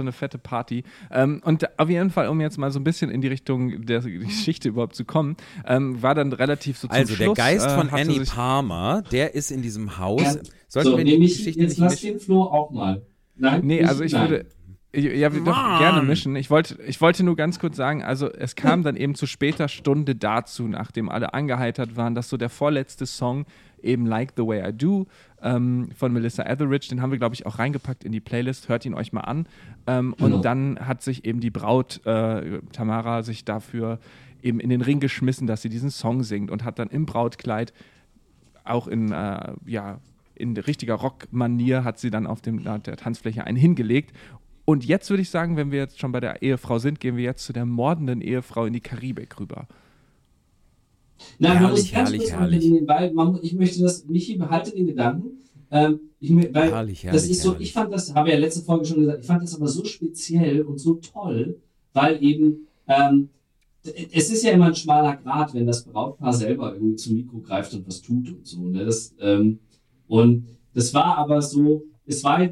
eine fette Party. Und auf jeden Fall, um jetzt mal so ein bisschen in die Richtung der Geschichte überhaupt zu kommen, war dann relativ so zum Schluss. Der Geist von Annie Palmer, der ist in diesem Haus. Ja. Sollten wir die Geschichte jetzt nicht lass den Flo auch mal. Nein, würde... Ja, wir dürfen gerne mischen. Ich wollte nur ganz kurz sagen, also es kam dann eben zu später Stunde dazu, nachdem alle angeheitert waren, dass so der vorletzte Song eben Like the Way I Do von Melissa Etheridge, den haben wir, glaube ich, auch reingepackt in die Playlist, hört ihn euch mal an. Und dann hat sich eben die Braut Tamara sich dafür eben in den Ring geschmissen, dass sie diesen Song singt und hat dann im Brautkleid auch in richtiger Rockmanier hat sie dann auf der Tanzfläche einen hingelegt. Und jetzt würde ich sagen, wenn wir jetzt schon bei der Ehefrau sind, gehen wir jetzt zu der mordenden Ehefrau in die Karibik rüber. Na, herrlich, man muss ganz kurz herrlich. Weil ich möchte das, Michi, behalte den Gedanken. Ich fand das, habe ich ja letzte Folge schon gesagt, ich fand das aber so speziell und so toll, weil eben, es ist ja immer ein schmaler Grat, wenn das Brautpaar selber irgendwie zum Mikro greift und was tut und so. Ne? Es war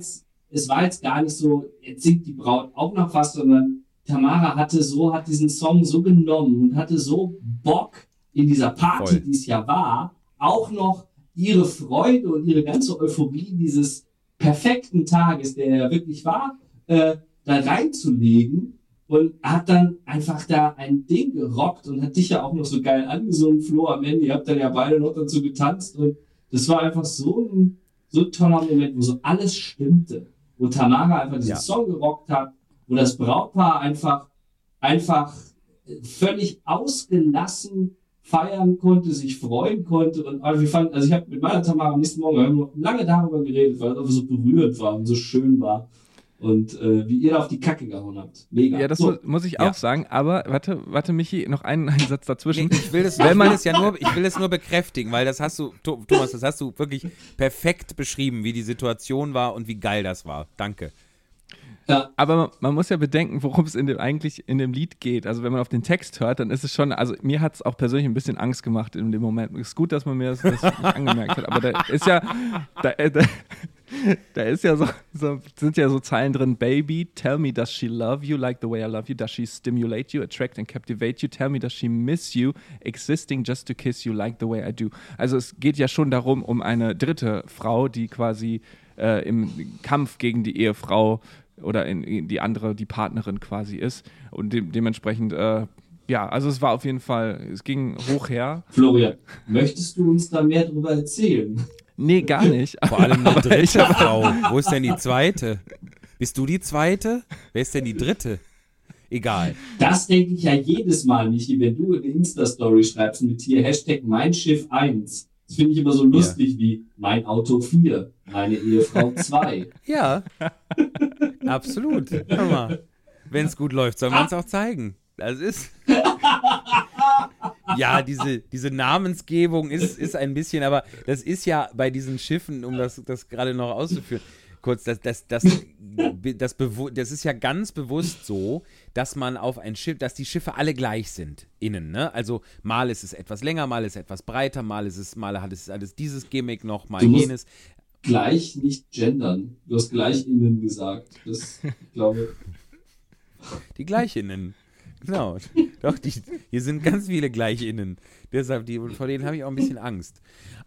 jetzt gar nicht so, jetzt singt die Braut auch noch was, sondern Tamara hat diesen Song so genommen und hatte so Bock in dieser Party, die es ja war, auch noch ihre Freude und ihre ganze Euphorie dieses perfekten Tages, der ja wirklich war, da reinzulegen und hat dann einfach da ein Ding gerockt und hat dich ja auch noch so geil angesungen, Flo, am Ende, ihr habt dann ja beide noch dazu getanzt und das war einfach so ein toller Moment, wo so alles stimmte. Wo Tamara einfach diesen Song gerockt hat, wo das Brautpaar einfach völlig ausgelassen feiern konnte, sich freuen konnte. Und ich habe mit meiner Tamara am nächsten Morgen noch lange darüber geredet, weil es einfach so berührend war und so schön war. Und wie ihr da auf die Kacke gehauen habt. Mega. Ja, das so. Muss ich auch sagen, aber warte, Michi, noch einen Satz dazwischen. Nee, ich will es nur bekräftigen, weil das hast du, Thomas, das hast du wirklich perfekt beschrieben, wie die Situation war und wie geil das war. Danke. Ja. Aber man muss ja bedenken, worum es eigentlich in dem Lied geht. Also wenn man auf den Text hört, dann ist es schon, also mir hat es auch persönlich ein bisschen Angst gemacht in dem Moment. Es ist gut, dass man mir das nicht angemerkt hat, aber da sind ja so Zeilen drin. Baby, tell me, does she love you like the way I love you? Does she stimulate you, attract and captivate you? Tell me, does she miss you, existing just to kiss you like the way I do? Also es geht ja schon darum, um eine dritte Frau, die quasi im Kampf gegen die Ehefrau oder in die andere, die Partnerin quasi ist. Und dementsprechend, also es war auf jeden Fall, es ging hoch her. Florian, möchtest du uns da mehr drüber erzählen? Nee, gar nicht. Vor allem eine dritte Frau. Wo ist denn die zweite? Bist du die zweite? Wer ist denn die dritte? Egal. Das denke ich ja jedes Mal, Michi, wenn du eine Insta-Story schreibst mit hier Hashtag Mein Schiff 1. Das finde ich immer so lustig wie mein Auto 4, meine Ehefrau 2. Ja, absolut. Hör mal, wenn es gut läuft, soll man es auch zeigen. Das ist... Ja, diese Namensgebung ist ein bisschen, aber das ist ja bei diesen Schiffen, um das gerade noch auszuführen, kurz, das ist ja ganz bewusst so, dass man auf ein Schiff, dass die Schiffe alle gleich sind, innen, ne? Also mal ist es etwas länger, mal ist es etwas breiter, mal hat es alles dieses Gimmick noch, mal jenes. Gleich nicht gendern. Du hast gleich innen gesagt. Das, ich glaube. Die gleich innen. Genau. Doch, hier sind ganz viele GleichInnen. Deshalb, vor denen habe ich auch ein bisschen Angst.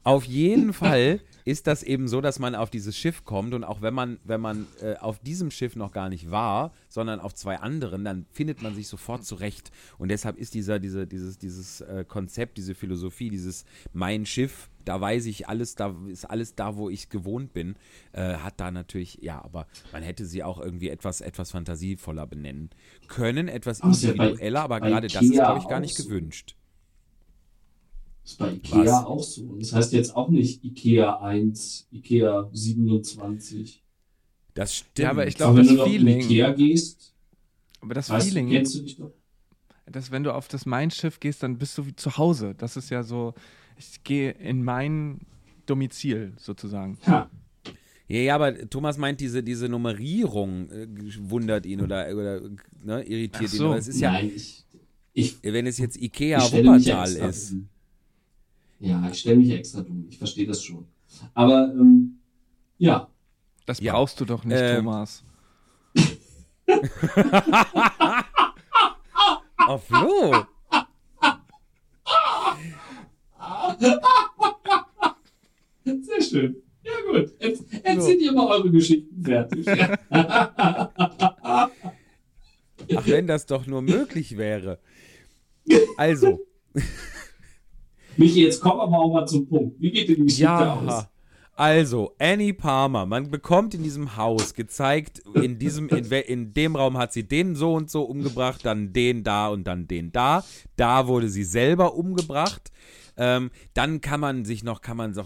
Auf jeden Fall ist das eben so, dass man auf dieses Schiff kommt und auch wenn man auf diesem Schiff noch gar nicht war, sondern auf zwei anderen, dann findet man sich sofort zurecht. Und deshalb ist dieses Konzept, diese Philosophie, dieses Mein Schiff, da weiß ich alles, da ist alles da, wo ich gewohnt bin, hat da natürlich, ja, aber man hätte sie auch irgendwie etwas fantasievoller benennen können, etwas individueller, aber gerade das ist, glaube ich, gar nicht gewünscht. Das ist bei Ikea auch so. Und das heißt jetzt auch nicht Ikea 1, Ikea 27. Das stimmt. Ja, aber ich glaube, das Feeling. Wenn du auf Ikea gehst, aber das Feeling, kennst du dich doch. Dass wenn du auf das Mein Schiff gehst, dann bist du wie zu Hause. Das ist ja so, ich gehe in mein Domizil sozusagen. Ja. Ja, aber Thomas meint, diese Nummerierung wundert ihn oder ne, irritiert ihn. Es ist ja, nein, wenn es jetzt Ikea Wuppertal ist. Hin. Ja, ich stelle mich extra dumm. Ich verstehe das schon. Aber, ja. Das brauchst du doch nicht, Thomas. Oh, Flo. Sehr schön. Ja, gut. Jetzt sind ihr mal eure Geschichten fertig. Ach, wenn das doch nur möglich wäre. Also. Michi, jetzt kommen wir aber auch mal zum Punkt. Wie geht denn die Geschichte aus? Also, Annie Palmer, man bekommt in diesem Haus gezeigt, in dem Raum hat sie den so und so umgebracht, dann den da und dann den da. Da wurde sie selber umgebracht. Dann kann man sich noch, also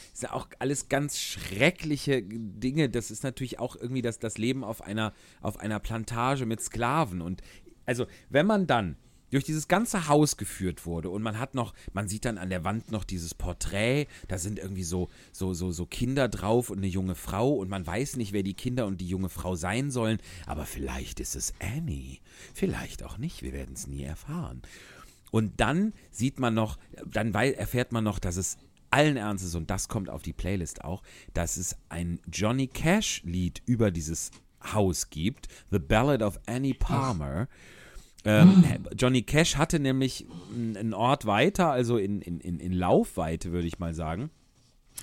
ist ja auch alles ganz schreckliche Dinge. Das ist natürlich auch irgendwie das Leben auf einer Plantage mit Sklaven. Und also, wenn man dann durch dieses ganze Haus geführt wurde und man sieht dann an der Wand noch dieses Porträt, da sind irgendwie so Kinder drauf und eine junge Frau und man weiß nicht, wer die Kinder und die junge Frau sein sollen, aber vielleicht ist es Annie, vielleicht auch nicht, wir werden es nie erfahren. Und dann erfährt man noch, dass es allen Ernstes, und das kommt auf die Playlist auch, dass es ein Johnny Cash Lied über dieses Haus gibt, The Ballad of Annie Palmer. Johnny Cash hatte nämlich einen Ort weiter, also in Laufweite, würde ich mal sagen,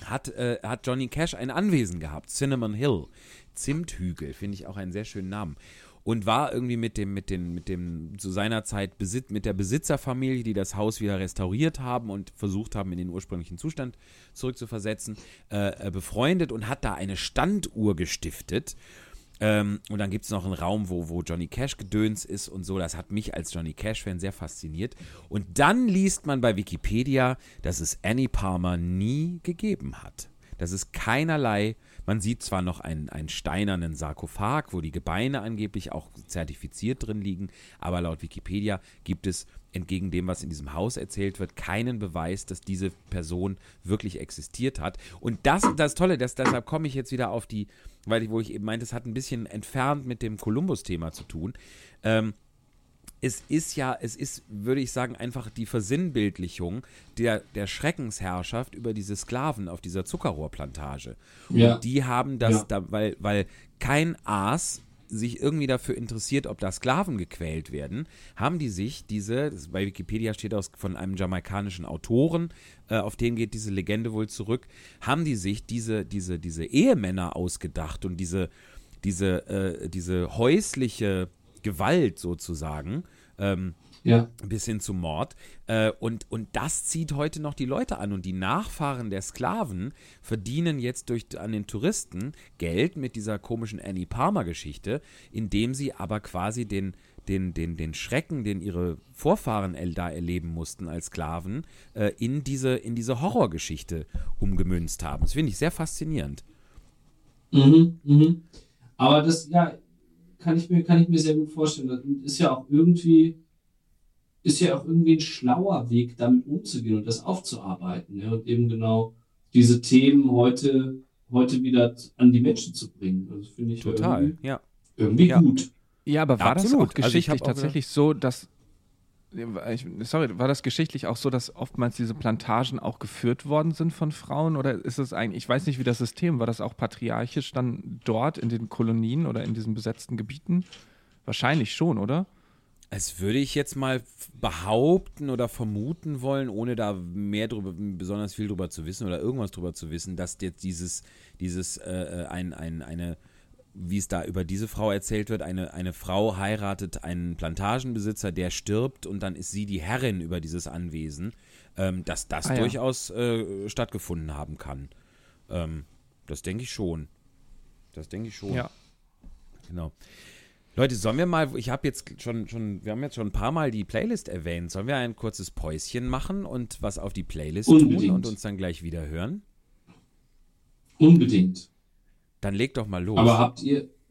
hat Johnny Cash ein Anwesen gehabt, Cinnamon Hill, Zimthügel, finde ich auch einen sehr schönen Namen. Und war irgendwie mit dem zu seiner Zeit mit der Besitzerfamilie, die das Haus wieder restauriert haben und versucht haben, in den ursprünglichen Zustand zurückzuversetzen, befreundet und hat da eine Standuhr gestiftet. Und dann gibt es noch einen Raum, wo Johnny Cash Gedöns ist und so. Das hat mich als Johnny Cash-Fan sehr fasziniert. Und dann liest man bei Wikipedia, dass es Annie Palmer nie gegeben hat. Das ist keinerlei, man sieht zwar noch einen steinernen Sarkophag, wo die Gebeine angeblich auch zertifiziert drin liegen, aber laut Wikipedia gibt es entgegen dem, was in diesem Haus erzählt wird, keinen Beweis, dass diese Person wirklich existiert hat. Und das ist das Tolle, deshalb komme ich jetzt wieder auf die, wo ich eben meinte, es hat ein bisschen entfernt mit dem Kolumbus-Thema zu tun. Es ist, würde ich sagen, einfach die Versinnbildlichung der Schreckensherrschaft über diese Sklaven auf dieser Zuckerrohrplantage. Ja. Und die haben das, weil kein Aas sich irgendwie dafür interessiert, ob da Sklaven gequält werden, haben die sich bei Wikipedia steht aus von einem jamaikanischen Autoren, auf den geht diese Legende wohl zurück, haben die sich diese Ehemänner ausgedacht und diese häusliche Gewalt sozusagen, bis hin zum Mord. Und das zieht heute noch die Leute an. Und die Nachfahren der Sklaven verdienen jetzt an den Touristen Geld mit dieser komischen Annie Palmer-Geschichte, indem sie aber quasi den Schrecken, den ihre Vorfahren da erleben mussten als Sklaven, in diese Horrorgeschichte umgemünzt haben. Das finde ich sehr faszinierend. Mhm, mhm. Aber das, ja, kann ich mir sehr gut vorstellen. Das ist ja auch irgendwie ein schlauer Weg, damit umzugehen und das aufzuarbeiten, ja, und eben genau diese Themen heute wieder an die Menschen zu bringen. Also finde ich total irgendwie gut. Ja, aber war absolut. Das auch geschichtlich tatsächlich so, dass war das geschichtlich auch so, dass oftmals diese Plantagen auch geführt worden sind von Frauen? Oder ist es eigentlich, ich weiß nicht, wie das System war, das auch patriarchisch dann dort in den Kolonien oder in diesen besetzten Gebieten? Wahrscheinlich schon, oder? Das würde ich jetzt mal behaupten oder vermuten wollen, ohne da besonders viel drüber zu wissen oder irgendwas drüber zu wissen, dass jetzt eine wie es da über diese Frau erzählt wird, eine Frau heiratet einen Plantagenbesitzer, der stirbt und dann ist sie die Herrin über dieses Anwesen, dass das durchaus stattgefunden haben kann. Das denke ich schon. Ja. Genau. Leute, sollen wir mal, wir haben jetzt schon ein paar Mal die Playlist erwähnt, sollen wir ein kurzes Päuschen machen und was auf die Playlist tun und uns dann gleich wieder hören? Unbedingt. Dann legt doch mal los. Aber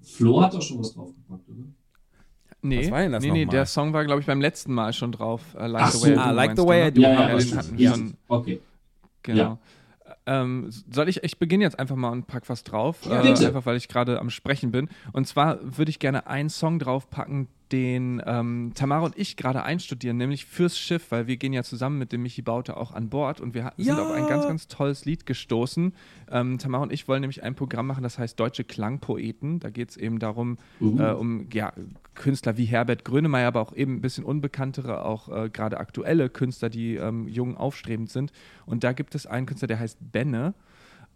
Flo hat doch schon was draufgepackt, oder? Nee, was war denn das nochmal? Der Song war, glaube ich, beim letzten Mal schon drauf. Like the Way I Do. Okay. Genau. Ja. Soll ich beginne jetzt einfach mal und pack was drauf. Ja, einfach, weil ich gerade am Sprechen bin. Und zwar würde ich gerne einen Song draufpacken, den Tamara und ich gerade einstudieren, nämlich fürs Schiff, weil wir gehen ja zusammen mit dem Michi Baute auch an Bord und wir sind auf ein ganz, ganz tolles Lied gestoßen. Tamara und ich wollen nämlich ein Programm machen, das heißt Deutsche Klangpoeten. Da geht es eben darum, um Künstler wie Herbert Grönemeyer, aber auch eben ein bisschen unbekanntere, auch gerade aktuelle Künstler, die jung aufstrebend sind. Und da gibt es einen Künstler, der heißt Benne,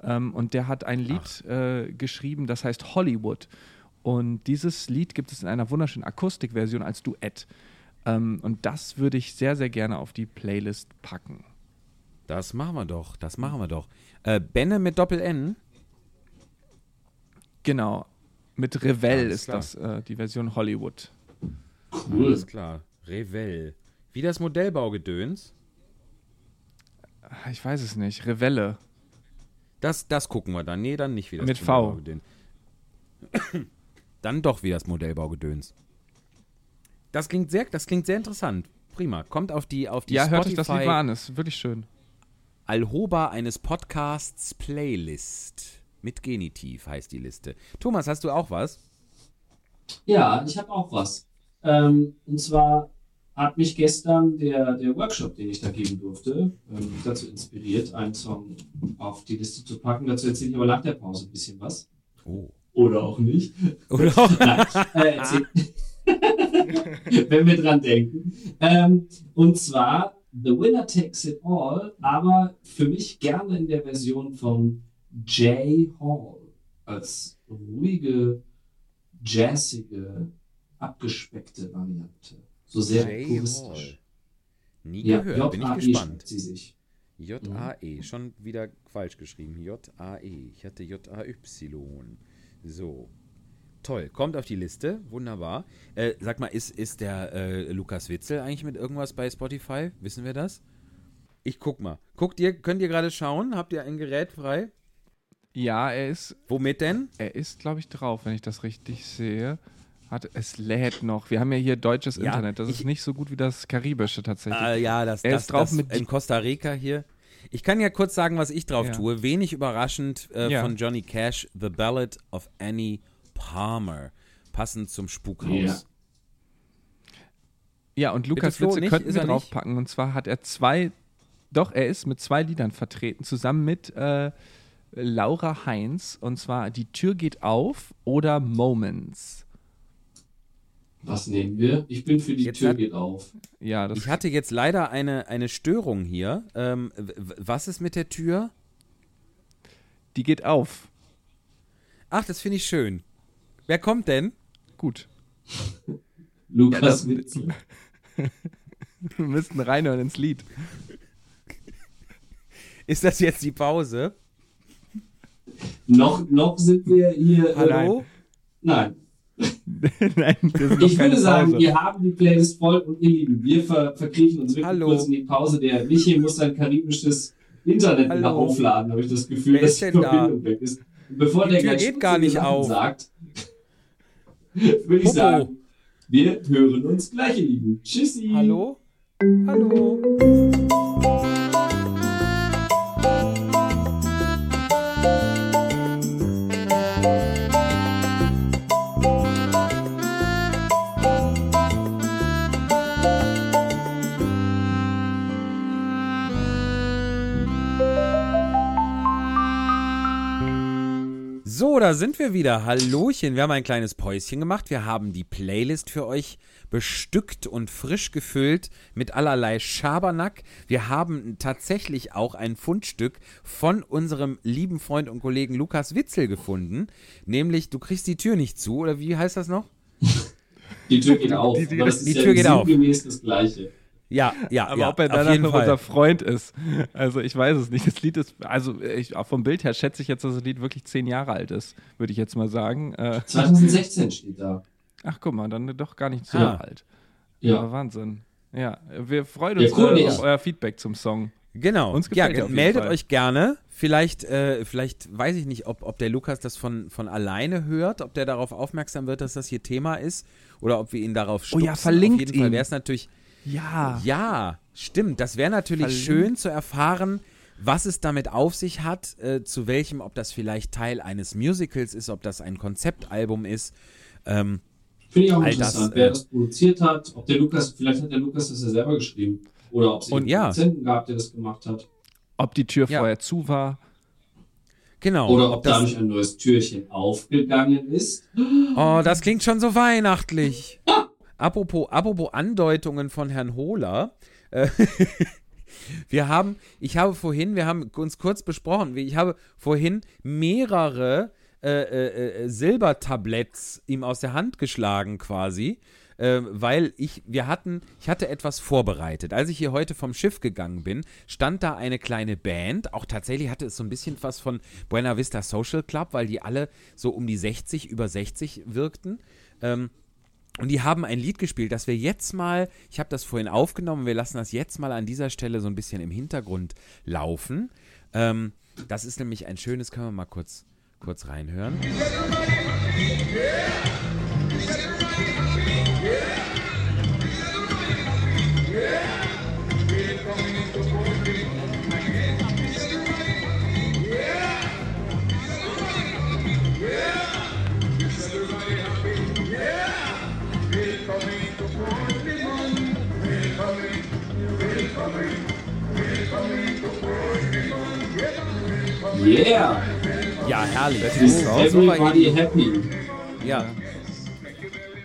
und der hat ein Lied geschrieben, das heißt Hollywood. Und dieses Lied gibt es in einer wunderschönen Akustikversion als Duett. Und das würde ich sehr, sehr gerne auf die Playlist packen. Das machen wir doch. Benne mit Doppel-N? Genau. Mit Revell ist das die Version Hollywood. Cool. Alles klar. Revell. Wie das Modellbaugedöns? Ich weiß es nicht. Revelle. Das gucken wir dann. Nee, dann nicht wieder. Mit V. Dann doch wie das Modellbaugedöns. Das klingt sehr interessant. Prima. Kommt auf die Spotify. Ja, hört euch das Lied mal an. Ist wirklich schön. Alhober eines Podcasts Playlist. Mit Genitiv heißt die Liste. Thomas, hast du auch was? Ja, ich habe auch was. Und zwar hat mich gestern der Workshop, den ich da geben durfte, dazu inspiriert, einen Song auf die Liste zu packen. Dazu erzähle ich aber nach der Pause ein bisschen was. Oh. Oder auch nicht. Oder auch nein. Wenn wir dran denken. Und zwar The Winner Takes It All, aber für mich gerne in der Version von Jay Hall. Als ruhige, jazzige, abgespeckte Variante. So sehr akustisch. Nie gehört, bin ich gespannt. Sie sich. J-A-E, schon wieder falsch geschrieben. J-A-E, ich hatte J-A-Y. So, toll. Kommt auf die Liste, wunderbar. Sag mal, ist der Lukas Witzel eigentlich mit irgendwas bei Spotify? Wissen wir das? Ich guck mal. Könnt ihr gerade schauen? Habt ihr ein Gerät frei? Ja, er ist... Womit denn? Er ist, glaube ich, drauf, wenn ich das richtig sehe. Es lädt noch. Wir haben ja hier deutsches Internet. Das ist nicht so gut wie das karibische tatsächlich. Er ist drauf mit in Costa Rica hier. Ich kann ja kurz sagen, was ich drauf tue. Wenig überraschend von Johnny Cash, The Ballad of Annie Palmer. Passend zum Spukhaus. Ja. Ja, und Lukas Witzel könnten wir draufpacken. Und zwar hat er er ist mit 2 Liedern vertreten, zusammen mit Laura Heinz. Und zwar Die Tür geht auf oder Moments. Was nehmen wir? Ich bin für Die Tür geht auf. Ja, ich hatte jetzt leider eine Störung hier. Was ist mit der Tür? Die geht auf. Ach, das finde ich schön. Wer kommt denn? Gut. Lukas Witzel. Wir müssten reinhören ins Lied. Ist das jetzt die Pause? Noch sind wir hier. Hallo? Nein, ich würde sagen, wir haben die Playlist voll und ihr Lieben, wir verkriechen uns wirklich kurz in die Pause. Der Michi muss sein karibisches Internet wieder aufladen, habe ich das Gefühl, dass die Verbindung weg ist. Bevor der Tür geht gar nicht auf sagt, würde ich sagen, wir hören uns gleich, ihr Lieben. Tschüssi. Hallo. So, da sind wir wieder. Hallöchen, wir haben ein kleines Päuschen gemacht. Wir haben die Playlist für euch bestückt und frisch gefüllt mit allerlei Schabernack. Wir haben tatsächlich auch ein Fundstück von unserem lieben Freund und Kollegen Lukas Witzel gefunden. Nämlich, du kriegst die Tür nicht zu, oder wie heißt das noch? Die Tür geht auf. Die Tür geht auf. Sinngemäß das Gleiche. Ja, aber ob er dann noch unser Freund ist, also ich weiß es nicht. Das Lied ist, also auch vom Bild her schätze ich jetzt, dass das Lied wirklich 10 Jahre alt ist, würde ich jetzt mal sagen. 2016 steht da. Ach guck mal, dann doch gar nicht so alt. Ja. Aber Wahnsinn. Ja, wir freuen uns auf euer Feedback zum Song. Genau. Uns gefällt auf jeden meldet Fall. Euch gerne. Vielleicht weiß ich nicht, ob der Lukas das von alleine hört, ob der darauf aufmerksam wird, dass das hier Thema ist oder ob wir ihn darauf stupsen. Oh ja, verlinkt ihn. Auf jeden Fall wäre es natürlich... Ja, stimmt. Das wäre natürlich schön zu erfahren, was es damit auf sich hat, zu welchem, ob das vielleicht Teil eines Musicals ist, ob das ein Konzeptalbum ist. Finde ich auch interessant, wer das produziert hat, ob der Lukas, vielleicht hat der Lukas das ja selber geschrieben. Oder ob es einen Produzenten gab, der das gemacht hat. Ob die Tür vorher zu war. Genau. Oder ob dadurch ein neues Türchen aufgegangen ist. Oh, das klingt schon so weihnachtlich. Apropos Andeutungen von Herrn Hohler. Wir haben uns kurz besprochen, ich habe vorhin mehrere Silbertabletts ihm aus der Hand geschlagen quasi, weil ich hatte etwas vorbereitet. Als ich hier heute vom Schiff gegangen bin, stand da eine kleine Band. Auch tatsächlich hatte es so ein bisschen was von Buena Vista Social Club, weil die alle so um die 60, über 60 wirkten. Und die haben ein Lied gespielt, das wir jetzt mal, ich habe das vorhin aufgenommen, wir lassen das jetzt mal an dieser Stelle so ein bisschen im Hintergrund laufen. Das ist nämlich ein schönes, können wir mal kurz reinhören. Yeah! Ja, herrlich. Das ist everybody happy. Ja.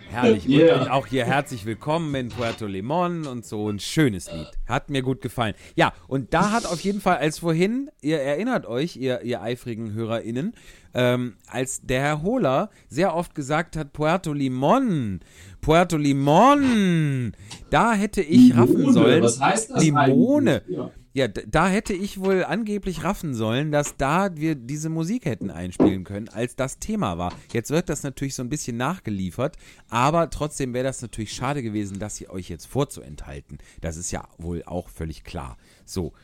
Herrlich. Yeah. Und auch hier herzlich willkommen in Puerto Limón und so ein schönes Lied. Hat mir gut gefallen. Ja, und da hat auf jeden Fall, als vorhin, ihr erinnert euch, ihr eifrigen HörerInnen, als der Herr Hohler sehr oft gesagt hat, Puerto Limón, da hätte ich raffen sollen. Was heißt das Limone. Eigentlich? Ja, da hätte ich wohl angeblich raffen sollen, dass da wir diese Musik hätten einspielen können, als das Thema war. Jetzt wird das natürlich so ein bisschen nachgeliefert, aber trotzdem wäre das natürlich schade gewesen, das euch jetzt vorzuenthalten. Das ist ja wohl auch völlig klar. So,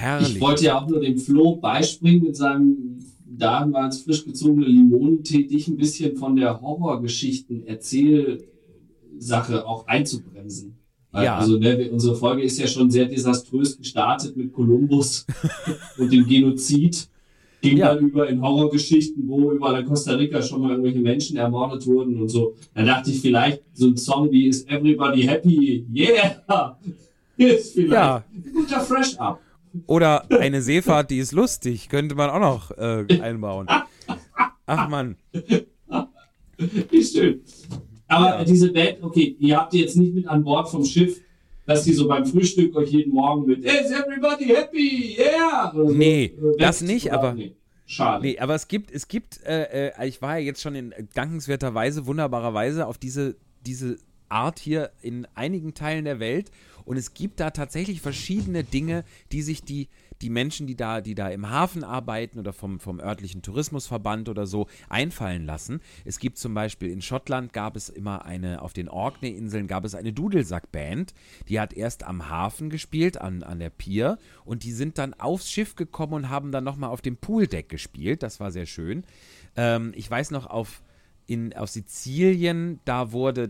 Herrlich. Ich wollte ja auch nur dem Flo beispringen mit seinem damals frisch gezogene Limonentee, dich ein bisschen von der Horrorgeschichten-Erzählsache auch einzubremsen. Ja. Also unsere Folge ist ja schon sehr desaströs gestartet mit Kolumbus und dem Genozid. Ging dann über in Horrorgeschichten, wo überall in Costa Rica schon mal irgendwelche Menschen ermordet wurden und so. Da dachte ich vielleicht, so ein Song wie Is Everybody Happy? Yeah! Ist vielleicht ein guter Fresh-Up. Oder eine Seefahrt, die ist lustig, könnte man auch noch einbauen. Ach Mann. Wie schön. Aber diese Band, okay, ihr habt die jetzt nicht mit an Bord vom Schiff, dass die so beim Frühstück euch jeden Morgen mit Is everybody happy? Yeah! So nee, das nicht, aber... Nee. Schade. Nee, aber es gibt, ich war ja jetzt schon in dankenswerter Weise, wunderbarerweise auf diese Art hier in einigen Teilen der Welt. Und es gibt da tatsächlich verschiedene Dinge, die sich die Menschen, die da im Hafen arbeiten oder vom örtlichen Tourismusverband oder so einfallen lassen. Es gibt zum Beispiel in Schottland auf den Orkney-Inseln gab es eine Dudelsack-Band, die hat erst am Hafen gespielt, an der Pier, und die sind dann aufs Schiff gekommen und haben dann nochmal auf dem Pooldeck gespielt. Das war sehr schön. Ich weiß noch, auf Sizilien, da wurde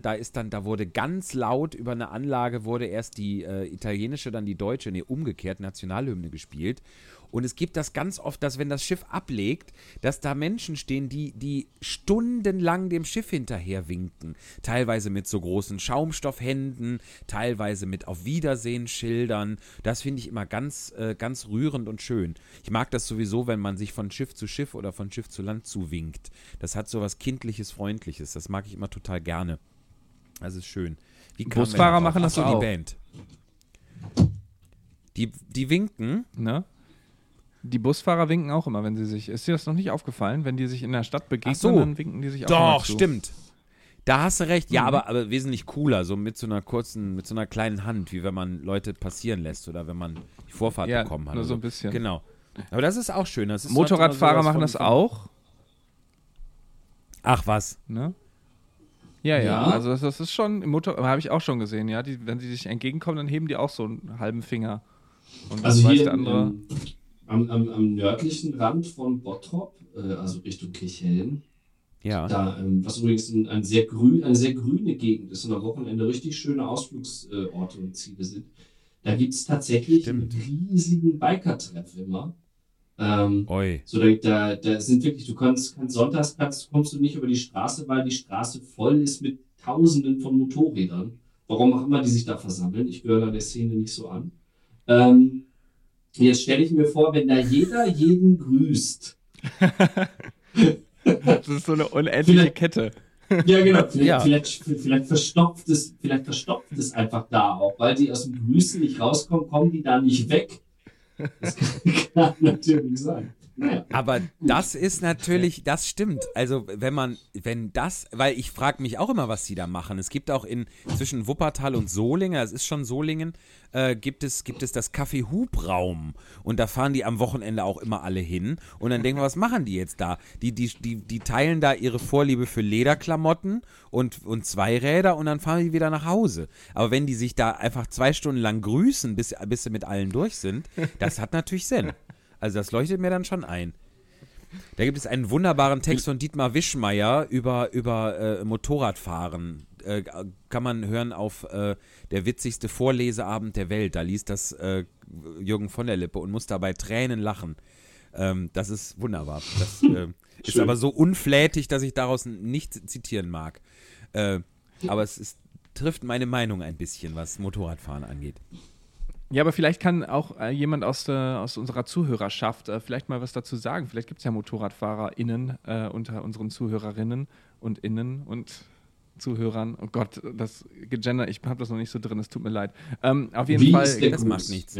ganz laut über eine Anlage, wurde erst die italienische, dann die deutsche, umgekehrt, Nationalhymne gespielt. Und es gibt das ganz oft, dass wenn das Schiff ablegt, dass da Menschen stehen, die stundenlang dem Schiff hinterher winken. Teilweise mit so großen Schaumstoffhänden, teilweise mit auf Wiedersehen Schildern. Das finde ich immer ganz, ganz rührend und schön. Ich mag das sowieso, wenn man sich von Schiff zu Schiff oder von Schiff zu Land zuwinkt. Das hat so was Kindliches, Freundliches. Das mag ich immer total gerne. Das ist schön. Busfahrer machen das auch. Die Band. Die winken, ne? Die Busfahrer winken auch immer, wenn sie sich... Ist dir das noch nicht aufgefallen? Wenn die sich in der Stadt begegnen, dann winken die sich auch immer zu. Doch, stimmt. Da hast du recht. Ja, aber wesentlich cooler, so mit so einer kleinen Hand, wie wenn man Leute passieren lässt oder wenn man die Vorfahrt bekommen hat. Ja, nur so ein bisschen. Genau. Aber das ist auch schön. Das ist Motorradfahrer machen das auch. Ach was. Ne? Ja, also das ist schon... Habe ich auch schon gesehen, ja. Wenn sie sich entgegenkommen, dann heben die auch so einen halben Finger. Und also weiß der andere... Am nördlichen Rand von Bottrop, also Richtung Kirchhellen, da, was übrigens eine sehr grüne Gegend ist und am Wochenende richtig schöne Ausflugsorte und Ziele sind, da gibt es tatsächlich einen riesigen Biker-Treff immer. So, da sind wirklich, du kannst sonntags kommst du nicht über die Straße, weil die Straße voll ist mit Tausenden von Motorrädern. Warum auch immer die sich da versammeln, ich gehöre da der Szene nicht so an. Jetzt stelle ich mir vor, wenn da jeder jeden grüßt. Das ist so eine unendliche Kette. Ja, genau. Vielleicht verstopft es einfach da auch. Weil die aus dem Grüßen nicht rauskommen, kommen die da nicht weg. Das kann natürlich sein. Naja. Aber das ist natürlich, das stimmt. Also weil ich frage mich auch immer, was sie da machen. Es gibt auch zwischen Wuppertal und Solingen, es ist schon Solingen, gibt es das Café Hubraum. Und da fahren die am Wochenende auch immer alle hin. Und dann denken wir, was machen die jetzt da? Die teilen da ihre Vorliebe für Lederklamotten und Zweiräder und dann fahren die wieder nach Hause. Aber wenn die sich da einfach 2 Stunden lang grüßen, bis sie mit allen durch sind, das hat natürlich Sinn. Also das leuchtet mir dann schon ein. Da gibt es einen wunderbaren Text von Dietmar Wischmeier über Motorradfahren. Kann man hören auf der witzigste Vorleseabend der Welt. Da liest das Jürgen von der Lippe und muss dabei Tränen lachen. Das ist wunderbar. Das ist aber so unflätig, dass ich daraus nicht zitieren mag. Aber es trifft meine Meinung ein bisschen, was Motorradfahren angeht. Ja, aber vielleicht kann auch jemand aus unserer Zuhörerschaft vielleicht mal was dazu sagen. Vielleicht gibt es ja MotorradfahrerInnen unter unseren ZuhörerInnen und Innen und Zuhörern. Oh Gott, das Gegender, ich habe das noch nicht so drin, es tut mir leid. Auf jeden Fall, das macht nichts.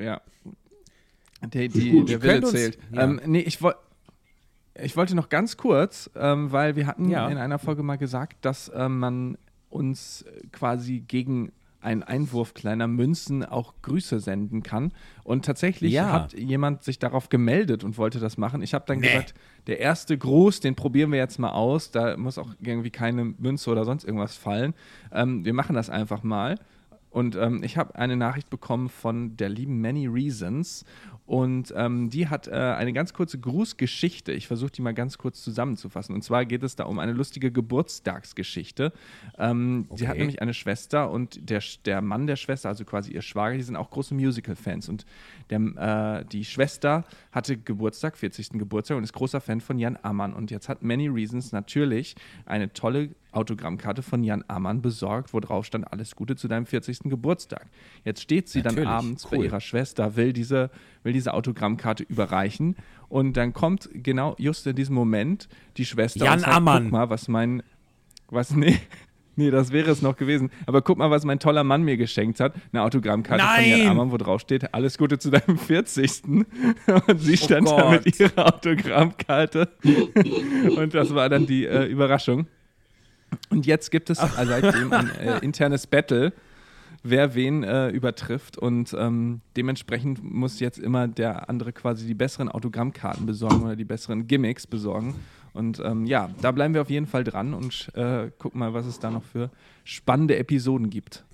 Ja. Der Wille zählt. Ja. Ich wollte noch ganz kurz, weil wir hatten in einer Folge mal gesagt, dass man uns quasi gegen einen Einwurf kleiner Münzen auch Grüße senden kann. Und tatsächlich hat jemand sich darauf gemeldet und wollte das machen. Ich habe dann gesagt, der erste Gruß, den probieren wir jetzt mal aus. Da muss auch irgendwie keine Münze oder sonst irgendwas fallen. Wir machen das einfach mal. Und ich habe eine Nachricht bekommen von der lieben Many Reasons. Und die hat eine ganz kurze Grußgeschichte. Ich versuche die mal ganz kurz zusammenzufassen. Und zwar geht es da um eine lustige Geburtstagsgeschichte. Okay. Die hat nämlich eine Schwester und der Mann der Schwester, also quasi ihr Schwager, die sind auch große Musical-Fans. Und die Schwester hatte Geburtstag, 40. Geburtstag, und ist großer Fan von Jan Ammann. Und jetzt hat Many Reasons natürlich eine tolle Autogrammkarte von Jan Ammann besorgt, wo drauf stand, alles Gute zu deinem 40. Geburtstag. Jetzt steht sie natürlich dann abends bei ihrer Schwester, will diese Autogrammkarte überreichen, und dann kommt genau just in diesem Moment die Schwester Jan und sagt, Ammann. Guck mal, nee, das wäre es noch gewesen. Aber guck mal, was mein toller Mann mir geschenkt hat. Eine Autogrammkarte von Jan Ammann, wo drauf steht, alles Gute zu deinem 40. Und sie stand da mit ihrer Autogrammkarte. Und das war dann die Überraschung. Und jetzt gibt es seitdem ein internes Battle, wer wen übertrifft, und dementsprechend muss jetzt immer der andere quasi die besseren Autogrammkarten besorgen oder die besseren Gimmicks besorgen. Und ja, da bleiben wir auf jeden Fall dran und gucken mal, was es da noch für spannende Episoden gibt.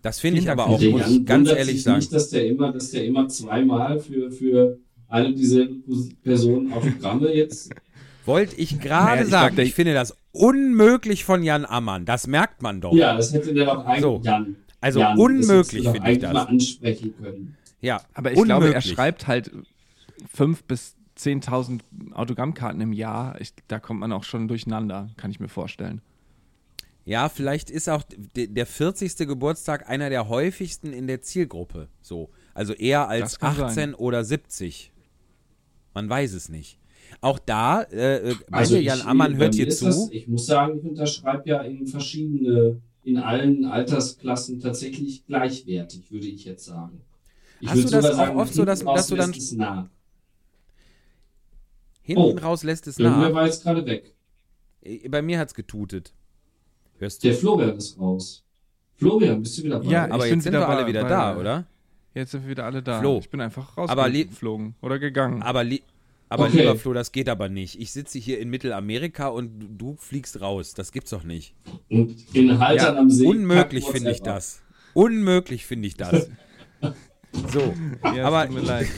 Das finde ich aber auch, muss ich ganz ehrlich sagen. Nicht, dass der immer zweimal für alle diese Personen Autogramme jetzt... Wollte ich gerade sagen, ich finde das unmöglich von Jan Ammann. Das merkt man doch. Ja, das hätte der doch eigentlich so. Jan, unmöglich, finde ich das. Mal ansprechen können. Ja, aber ich glaube, er schreibt halt 5.000 bis 10.000 Autogrammkarten im Jahr. Da kommt man auch schon durcheinander, kann ich mir vorstellen. Ja, vielleicht ist auch der 40. Geburtstag einer der häufigsten in der Zielgruppe. So. Also eher als 18 sein. Oder 70. Man weiß es nicht. Auch da, Jan Ammann hört hier zu. Ich muss sagen, ich unterschreibe ja in allen Altersklassen tatsächlich gleichwertig, würde ich jetzt sagen. Hast du das auch sagen, oft so, dass du dann... Hinten raus lässt es nah. Der war jetzt gerade weg. Bei mir hat es getutet. Hörst du? Der Florian ist raus. Florian, bist du wieder bei? Ja, aber jetzt sind wir alle wieder da, oder? Jetzt sind wir wieder alle da. Flo. Ich bin einfach rausgeflogen oder gegangen. Aber okay. Lieber Flo, das geht aber nicht. Ich sitze hier in Mittelamerika und du fliegst raus. Das gibt's doch nicht. Und in Haltern am See. Unmöglich finde ich das. So, ja, aber tut mir leid.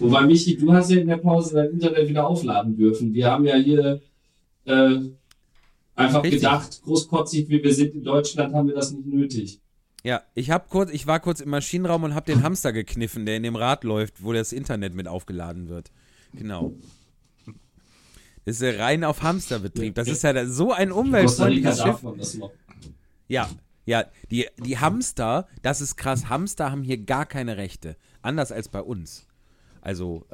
Wobei, Michi, du hast ja in der Pause dein Internet wieder aufladen dürfen. Wir haben ja hier einfach gedacht, großkotzig wie wir sind in Deutschland, haben wir das nicht nötig. Ja, ich war kurz im Maschinenraum und habe den Hamster gekniffen, der in dem Rad läuft, wo das Internet mit aufgeladen wird. Genau. Das ist ja rein auf Hamsterbetrieb. Das ist ja so ein umweltfreundliches Schiff. Ja, die Hamster, das ist krass. Hamster haben hier gar keine Rechte. Anders als bei uns. Also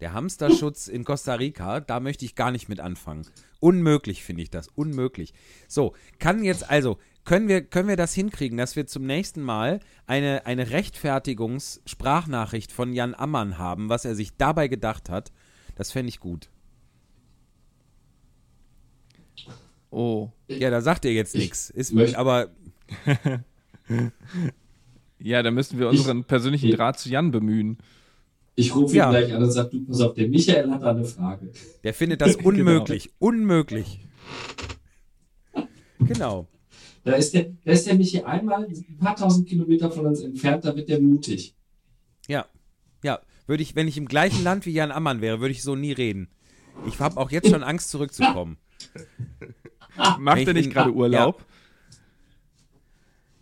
der Hamsterschutz in Costa Rica, da möchte ich gar nicht mit anfangen. Unmöglich finde ich das. Unmöglich. So, können wir das hinkriegen, dass wir zum nächsten Mal eine Rechtfertigungssprachnachricht von Jan Ammann haben, was er sich dabei gedacht hat? Das fände ich gut. Oh. Ja, da sagt ihr jetzt nichts. Aber... ja, da müssten wir unseren persönlichen Draht zu Jan bemühen. Ich rufe ihn gleich an und sage, du, pass auf, der Michael hat da eine Frage. Der findet das unmöglich. Genau. Unmöglich. Genau. Da ist der Michi einmal ein paar tausend Kilometer von uns entfernt, da wird der mutig. Ja. Würde ich, wenn ich im gleichen Land wie Jan Ammann wäre, würde ich so nie reden. Ich habe auch jetzt schon Angst, zurückzukommen. Macht er nicht gerade Urlaub?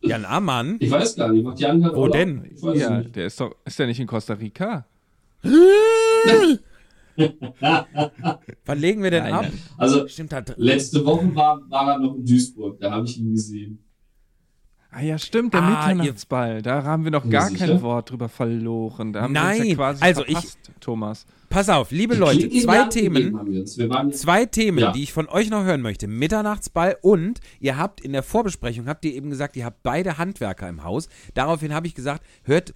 Ja. Jan Ammann? Ich weiß gar nicht, macht Jan gerade Urlaub? Wo denn? Ich weiß nicht. Der ist der nicht in Costa Rica? Wann legen wir denn ab? Also, stimmt, letzte Woche war er noch in Duisburg, da habe ich ihn gesehen. Ah ja, stimmt, der Mitternachtsball, da haben wir noch gar kein Wort drüber verloren. Da haben wir uns ja quasi verpasst, Thomas. Pass auf, liebe Leute, zwei Themen, die ich von euch noch hören möchte. Mitternachtsball und ihr habt in der Vorbesprechung, habt ihr eben gesagt, ihr habt beide Handwerker im Haus. Daraufhin habe ich gesagt, hört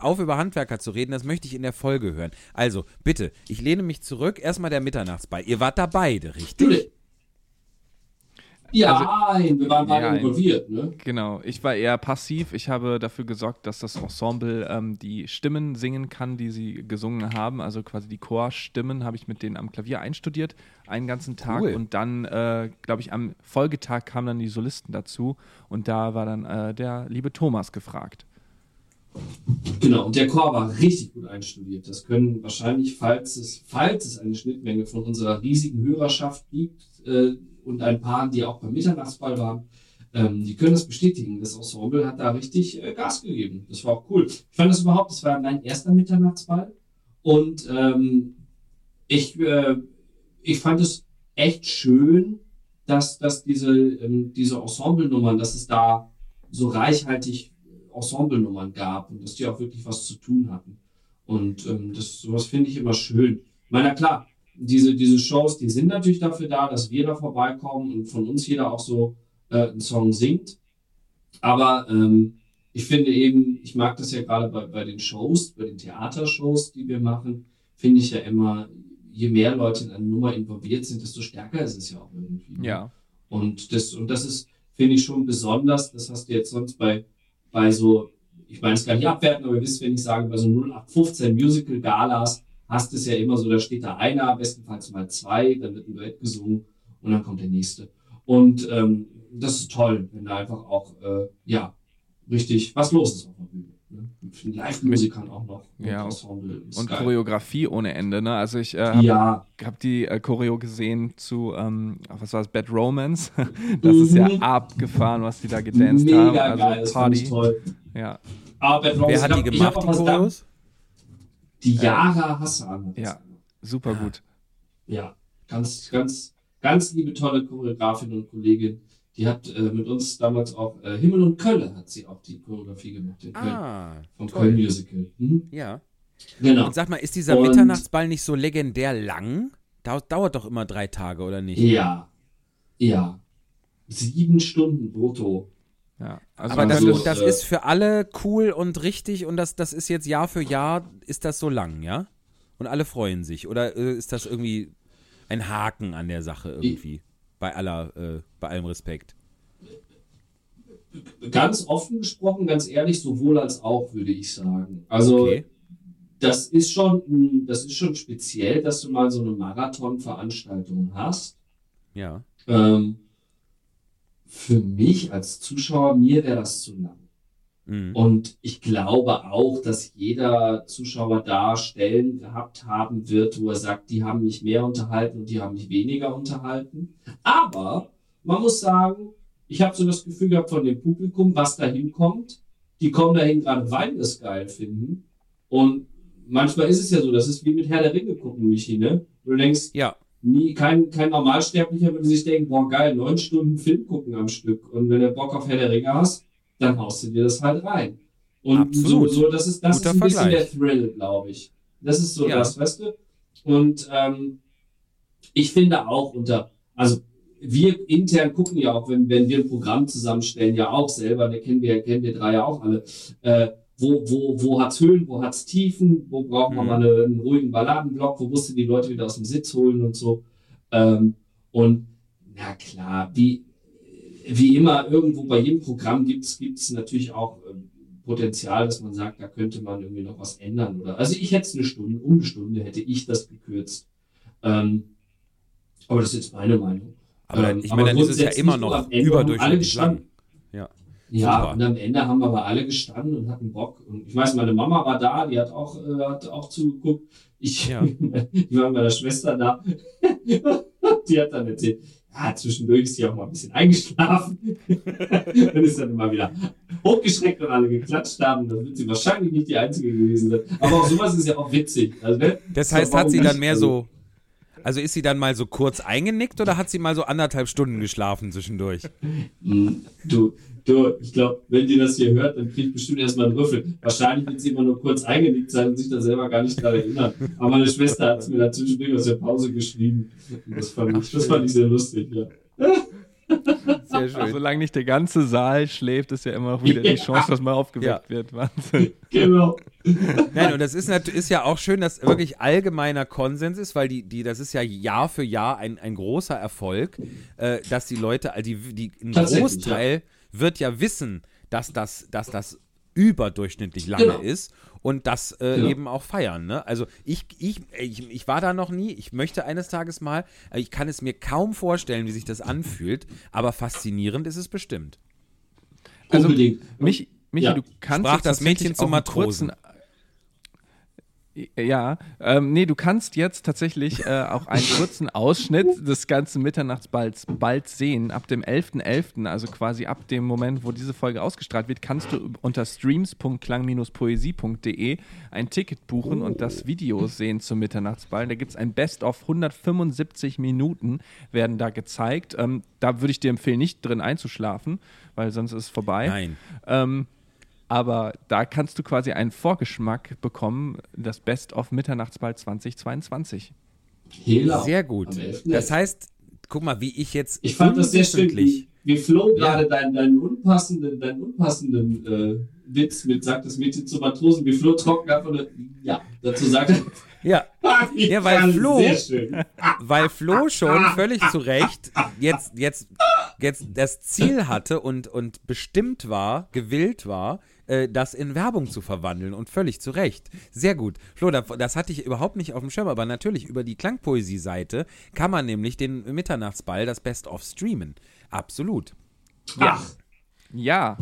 auf, über Handwerker zu reden, das möchte ich in der Folge hören. Also, bitte, ich lehne mich zurück, erstmal der Mitternachtsball. Ihr wart da beide, richtig? Ja, also, wir waren beide involviert, ne? Genau, ich war eher passiv. Ich habe dafür gesorgt, dass das Ensemble die Stimmen singen kann, die sie gesungen haben. Also quasi die Chorstimmen habe ich mit denen am Klavier einstudiert, einen ganzen Tag. Cool. Und dann, glaube ich, am Folgetag kamen dann die Solisten dazu. Und da war dann der liebe Thomas gefragt. Genau, und der Chor war richtig gut einstudiert. Das können wahrscheinlich, falls es eine Schnittmenge von unserer riesigen Hörerschaft gibt, und ein paar, die auch beim Mitternachtsball waren, die können das bestätigen. Das Ensemble hat da richtig Gas gegeben. Das war auch cool. Ich fand das überhaupt, das war mein erster Mitternachtsball. Und ich fand es echt schön, dass diese Ensemblenummern, dass es da so reichhaltig Ensemblenummern gab und dass die auch wirklich was zu tun hatten. Und sowas finde ich immer schön. Ich meine, na klar, diese Shows, die sind natürlich dafür da, dass wir da vorbeikommen und von uns jeder auch so einen Song singt. Aber ich finde eben, ich mag das ja gerade bei den Shows, bei den Theatershows, die wir machen, finde ich ja immer, je mehr Leute in eine Nummer involviert sind, desto stärker ist es ja auch irgendwie. Ja. Und das ist, finde ich, schon besonders, das hast du jetzt sonst bei so, ich meine es gar nicht abwerten, aber ihr wisst, wenn ich sage, bei so 0815 Musical-Galas, hast es ja immer so, da steht da einer, bestenfalls mal zwei, dann wird ein Duett gesungen und dann kommt der nächste. Und das ist toll, wenn da einfach auch, richtig was los ist auf der Bühne. Ne? Mit den Live-Musikern auch noch. Ja, und Choreografie ohne Ende. Ne? Also ich habe die Choreo gesehen zu, was war das, Bad Romance. Das ist ja abgefahren, was die da gedanced haben. Mega geil, das fand ich toll. Ja. Aber Bad Romance, wer hat die gemacht, die Choreos? Die Yara Hassan. Ja, super gut. Ja, ganz, ganz, ganz liebe, tolle Choreografin und Kollegin. Die hat mit uns damals auch Himmel und Kölle hat sie auch die Choreografie gemacht. In Köln. Vom Köln-Musical. Mhm. Ja. Genau. Und sag mal, ist dieser Mitternachtsball nicht so legendär lang? Dauert doch immer 3 Tage, oder nicht? Ja. Ja. 7 Stunden brutto. Ja, aber das ist für alle cool und richtig und das ist jetzt Jahr für Jahr, ist das so lang, ja? Und alle freuen sich. Oder ist das irgendwie ein Haken an der Sache irgendwie? Bei allem Respekt. Ganz offen gesprochen, ganz ehrlich, sowohl als auch, würde ich sagen. Also Das ist schon, speziell, dass du mal so eine Marathon-Veranstaltung hast. Ja. Für mich als Zuschauer, mir wäre das zu lang. Mhm. Und ich glaube auch, dass jeder Zuschauer da Stellen gehabt haben wird, wo er sagt, die haben mich mehr unterhalten und die haben mich weniger unterhalten. Aber man muss sagen, ich habe so das Gefühl gehabt von dem Publikum, was da hinkommt, die kommen dahin gerade, weil das geil finden. Und manchmal ist es ja so, das ist wie mit Herr der Ringe gucken, Michi, ne? Du denkst, ja. Nie, kein Normalsterblicher würde sich denken, boah geil, 9 Stunden Film gucken am Stück. Und wenn du Bock auf Herr der Ringe hast, dann haust du dir das halt rein. Und absolut. So, das ist ein bisschen der Thrill, glaube ich. Das ist so das, weißt du? Und ich finde auch also wir intern gucken ja auch, wenn wir ein Programm zusammenstellen, ja auch selber, da kennen wir drei ja auch alle, wo hat's Höhen, wo hat's Tiefen, wo braucht man mal einen ruhigen Balladenblock, wo musst du die Leute wieder aus dem Sitz holen und so. Und na klar, wie immer, irgendwo bei jedem Programm gibt's natürlich auch Potenzial, dass man sagt, da könnte man irgendwie noch was ändern. Oder also ich hätte um eine Stunde hätte ich das gekürzt. Aber das ist jetzt meine Meinung. Aber ich meine, dann ist es ja immer noch überdurchschnittlich lang. Ja, super. Und am Ende haben wir aber alle gestanden und hatten Bock. Und ich weiß, meine Mama war da, die hat auch zugeguckt. Die war mit meiner Schwester da. Die hat dann erzählt, ja, zwischendurch ist sie auch mal ein bisschen eingeschlafen. Dann ist dann immer wieder hochgeschreckt und alle geklatscht haben. Dann wird sie wahrscheinlich nicht die Einzige gewesen sein. Aber auch sowas ist ja auch witzig. Also, ne? Das heißt, hat sie dann mehr so... Also ist sie dann mal so kurz eingenickt oder hat sie mal so anderthalb Stunden geschlafen zwischendurch? Du, ich glaube, wenn die das hier hört, dann kriegt bestimmt erstmal einen Rüffel. Wahrscheinlich wird sie immer nur kurz eingenickt sein und sich da selber gar nicht dran erinnern. Aber meine Schwester hat es mir dazwischen aus der Pause geschrieben. Das fand ich sehr lustig, ja. Sehr schön. Solange nicht der ganze Saal schläft, ist ja immer noch wieder die Chance, dass man aufgeweckt wird. Wahnsinn. Genau. Nein, und das ist ja auch schön, dass wirklich allgemeiner Konsens ist, weil das ist ja Jahr für Jahr ein großer Erfolg, dass die Leute, ein Großteil wird ja wissen, dass das überdurchschnittlich lange ist und das eben auch feiern. Ne? Also ich war da noch nie, ich möchte eines Tages mal, ich kann es mir kaum vorstellen, wie sich das anfühlt, aber faszinierend ist es bestimmt. Also Michi, du kannst sprach das Mädchen zum Matrosen. Du kannst jetzt tatsächlich auch einen kurzen Ausschnitt des ganzen Mitternachtsballs bald sehen. Ab dem 11.11., also quasi ab dem Moment, wo diese Folge ausgestrahlt wird, kannst du unter streams.klang-poesie.de ein Ticket buchen und das Video sehen zum Mitternachtsball. Da gibt es ein Best-of, 175 Minuten werden da gezeigt. Da würde ich dir empfehlen, nicht drin einzuschlafen, weil sonst ist es vorbei. Nein. Aber da kannst du quasi einen Vorgeschmack bekommen, das Best-of Mitternachtsball 2022. Sehr gut. Das heißt, guck mal, wie ich jetzt... Ich fand das sehr schön. Mir floh gerade deinen unpassenden Witz mit sagt das Mädchen zu Matrosen, wie Flo trocken einfach nur dazu sagt. Ja, ja, weil Flo schon völlig zu Recht jetzt das Ziel hatte und bestimmt war, gewillt war, das in Werbung zu verwandeln und völlig zu Recht. Sehr gut. Flo, das hatte ich überhaupt nicht auf dem Schirm, aber natürlich über die Klangpoesie-Seite kann man nämlich den Mitternachtsball, das Best-of, streamen. Absolut. Ja. Ach. Ja.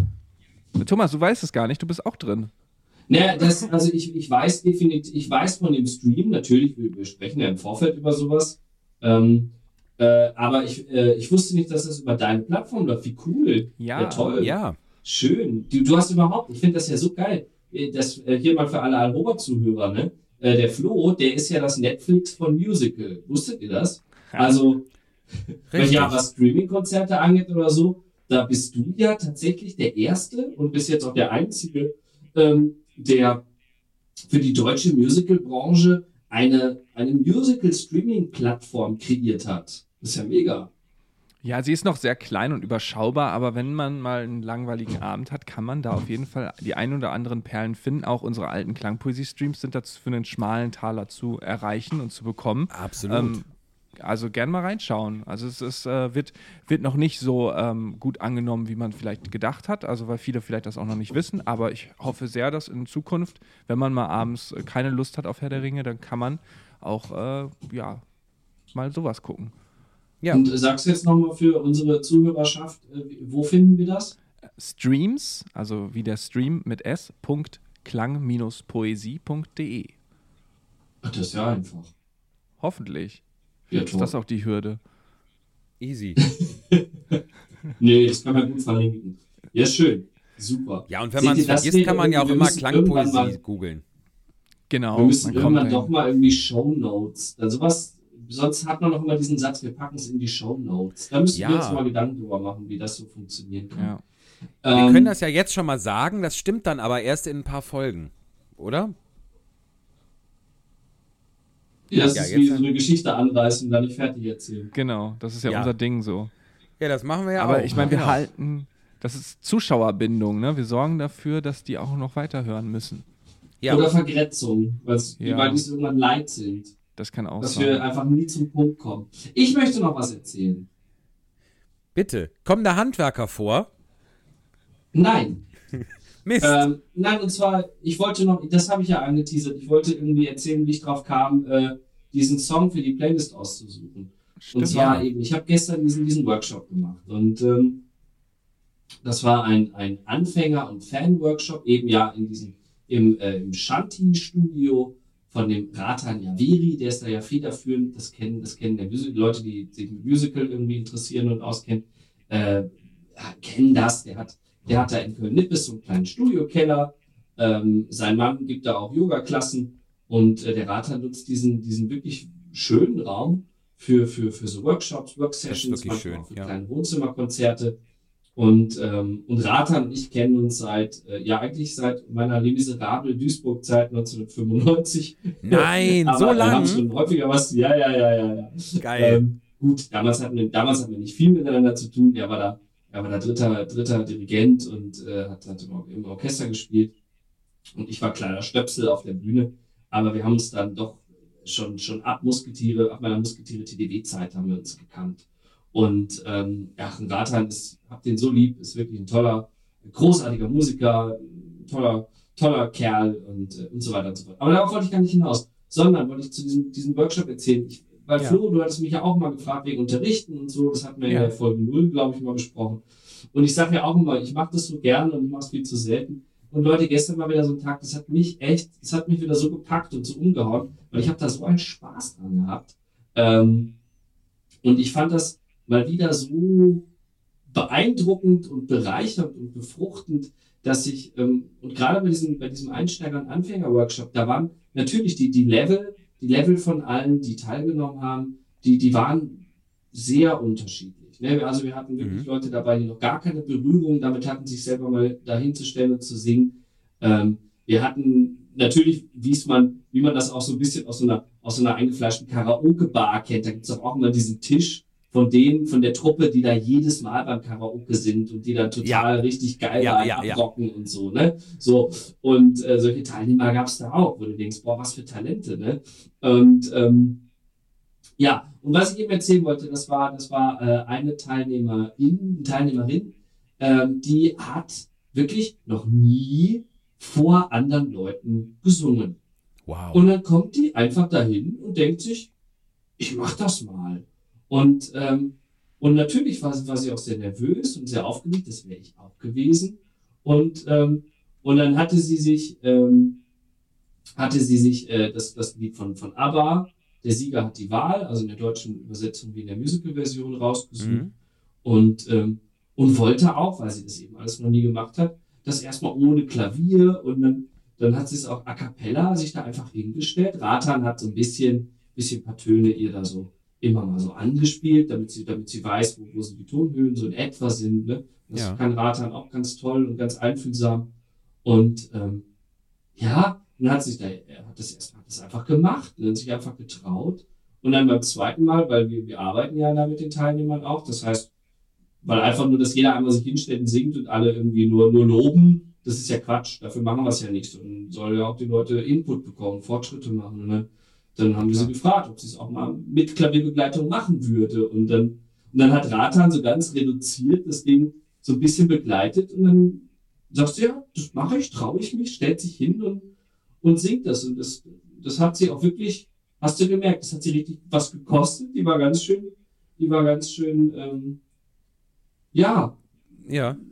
Thomas, du weißt es gar nicht, du bist auch drin. Naja, ich weiß definitiv, von dem Stream, natürlich, wir sprechen ja im Vorfeld über sowas, aber ich wusste nicht, dass das über deine Plattform läuft. Wie cool. Ja, toll. Ja. Schön. Du hast überhaupt, ich finde das ja so geil, das hier mal für alle Alhober-Zuhörer, ne? Der Flo, der ist ja das Netflix von Musical. Wusstet ihr das? Also, was Streaming-Konzerte angeht oder so, da bist du ja tatsächlich der Erste und bist jetzt auch der Einzige, der für die deutsche Musical-Branche eine Musical-Streaming-Plattform kreiert hat. Das ist ja mega. Ja, sie ist noch sehr klein und überschaubar, aber wenn man mal einen langweiligen Abend hat, kann man da auf jeden Fall die ein oder anderen Perlen finden. Auch unsere alten Klangpoesie-Streams sind dazu für einen schmalen Taler zu erreichen und zu bekommen. Absolut. Also gern mal reinschauen. Also es ist, wird noch nicht so gut angenommen, wie man vielleicht gedacht hat, also weil viele vielleicht das auch noch nicht wissen, aber ich hoffe sehr, dass in Zukunft, wenn man mal abends keine Lust hat auf Herr der Ringe, dann kann man auch mal sowas gucken. Ja. Und sagst du jetzt nochmal für unsere Zuhörerschaft, wo finden wir das? Streams, also wie der Stream mit s.klang-poesie.de. Ach, das ist ja einfach. Hoffentlich. Ist das auch die Hürde? Easy. Nee, das kann man gut verlinken. Ja, schön. Super. Ja, und wenn man es vergisst, kann man ja auch immer Klangpoesie googeln. Genau. Wir müssen irgendwann doch mal irgendwie Shownotes. Also was, sonst hat man noch immer diesen Satz, wir packen es in die Shownotes. Da müssen wir uns mal Gedanken drüber machen, wie das so funktionieren kann. Ja. Wir können das ja jetzt schon mal sagen, das stimmt dann aber erst in ein paar Folgen, oder? Das ist wie so eine Geschichte anreißen und dann nicht fertig erzählen. Genau, das ist ja unser Ding so. Ja, das machen wir ja auch. Aber ich meine, wir halten, das ist Zuschauerbindung, ne? Wir sorgen dafür, dass die auch noch weiterhören müssen. Ja. Oder Vergrätzung, weil die so irgendwann leid sind. Das kann auch sein. Dass wir einfach nie zum Punkt kommen. Ich möchte noch was erzählen. Bitte, kommen da Handwerker vor? Nein. Mist. Nein, und zwar, ich wollte noch, das habe ich ja angeteasert, ich wollte irgendwie erzählen, wie ich drauf kam, diesen Song für die Playlist auszusuchen. Stimmt, und zwar eben, ich habe gestern diesen Workshop gemacht und das war ein Anfänger- und Fan-Workshop, eben im Shanti-Studio von dem Ratan Jhaveri, der ist da ja federführend, das kennen der Leute, die sich mit Musical irgendwie interessieren und auskennen, kennen das, der hat da in Köln-Nippes so einen kleinen Studiokeller. Sein Mann gibt da auch Yoga-Klassen. Und der Ratan nutzt diesen wirklich schönen Raum für so Workshops, Worksessions, manchmal für kleine Wohnzimmerkonzerte. Und Ratan und ich kennen uns seit meiner miserablen Duisburg-Zeit 1995. Nein, so lange. Wir haben schon häufiger was. Ja. Geil. Gut, damals hatten wir nicht viel miteinander zu tun. Der war da. Er war der dritter Dirigent und hat im Orchester gespielt. Und ich war kleiner Stöpsel auf der Bühne. Aber wir haben uns dann doch schon ab meiner Musketiere-TDW-Zeit haben wir uns gekannt. Und Ratan, hab den so lieb, ist wirklich ein toller, großartiger Musiker, toller Kerl und so weiter und so fort. Aber darauf wollte ich gar nicht hinaus, sondern wollte ich zu diesem Workshop erzählen. Flo, du hattest mich ja auch mal gefragt wegen Unterrichten und so, das hatten wir in der Folge 0, glaube ich, mal besprochen. Und ich sage ja auch immer, ich mache das so gerne und ich mache es viel zu selten. Und Leute, gestern war wieder so ein Tag, das hat mich wieder so gepackt und so umgehauen, weil ich habe da so einen Spaß dran gehabt. Und ich fand das mal wieder so beeindruckend und bereichernd und befruchtend, dass ich, und gerade bei diesem Einsteiger- und Anfänger-Workshop, da waren natürlich die Level von allen, die teilgenommen haben, die waren sehr unterschiedlich. Ne? Also wir hatten wirklich Leute dabei, die noch gar keine Berührung damit hatten, sich selber mal dahinzustellen und zu singen. Wir hatten natürlich, wie man das auch so ein bisschen aus so einer eingefleischten Karaoke-Bar kennt, da gibt es auch immer diesen Tisch von der Truppe, die da jedes Mal beim Karaoke sind und die dann total richtig geil abrocken und so, ne? So, und solche Teilnehmer gab es da auch, wo du denkst, boah, was für Talente, ne? Und und was ich eben erzählen wollte, das war eine Teilnehmerin, die hat wirklich noch nie vor anderen Leuten gesungen. Wow. Und dann kommt die einfach dahin und denkt sich, ich mach das mal. Und natürlich war sie auch sehr nervös und sehr aufgeregt, das wäre ich auch gewesen. Und dann hatte sie sich das Lied von ABBA, Der Sieger hat die Wahl, also in der deutschen Übersetzung wie in der Musical-Version rausgesucht und wollte auch, weil sie das eben alles noch nie gemacht hat, das erstmal ohne Klavier und dann hat sie es auch a cappella sich da einfach hingestellt. Ratan hat so ein bisschen paar Töne ihr da so immer mal so angespielt, damit sie weiß, wo sind die Tonhöhen so in etwa sind. Ne? Das kann Ratan auch ganz toll und ganz einfühlsam. Und dann hat das einfach gemacht, ne? Hat sich einfach getraut. Und dann beim zweiten Mal, weil wir arbeiten ja da mit den Teilnehmern auch, das heißt, weil einfach nur, dass jeder einmal sich hinstellt und singt und alle irgendwie nur loben, das ist ja Quatsch, dafür machen wir es ja nicht. Und soll ja auch die Leute Input bekommen, Fortschritte machen, ne? Dann haben wir sie gefragt, ob sie es auch mal mit Klavierbegleitung machen würde. Und dann hat Ratan so ganz reduziert das Ding so ein bisschen begleitet. Und dann sagst du, ja, das mache ich, traue ich mich, stellt sich hin und singt das. Und das hat sie auch wirklich, hast du gemerkt, das hat sie richtig was gekostet. Die war ganz schön, Ja,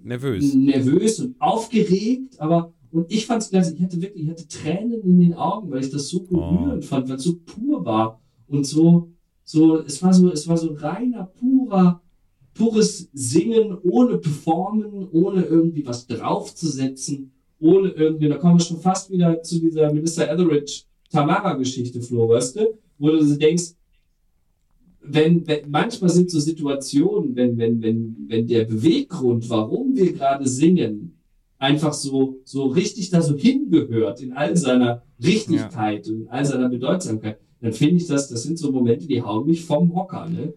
nervös. Nervös und aufgeregt, aber... Und ich fand's klasse, ich hatte Tränen in den Augen, weil ich das so berührend fand, weil es so pur war und es war so reiner, pures Singen, ohne Performen, ohne irgendwie was draufzusetzen, ohne irgendwie, da kommen wir schon fast wieder zu dieser Minister Etheridge-Tamara-Geschichte, Flo, weißt du, wo du so denkst, wenn manchmal sind so Situationen, wenn der Beweggrund, warum wir gerade singen, einfach so richtig da so hingehört in all seiner Richtigkeit und in all seiner Bedeutsamkeit, dann finde ich das sind so Momente, die hauen mich vom Hocker, ne?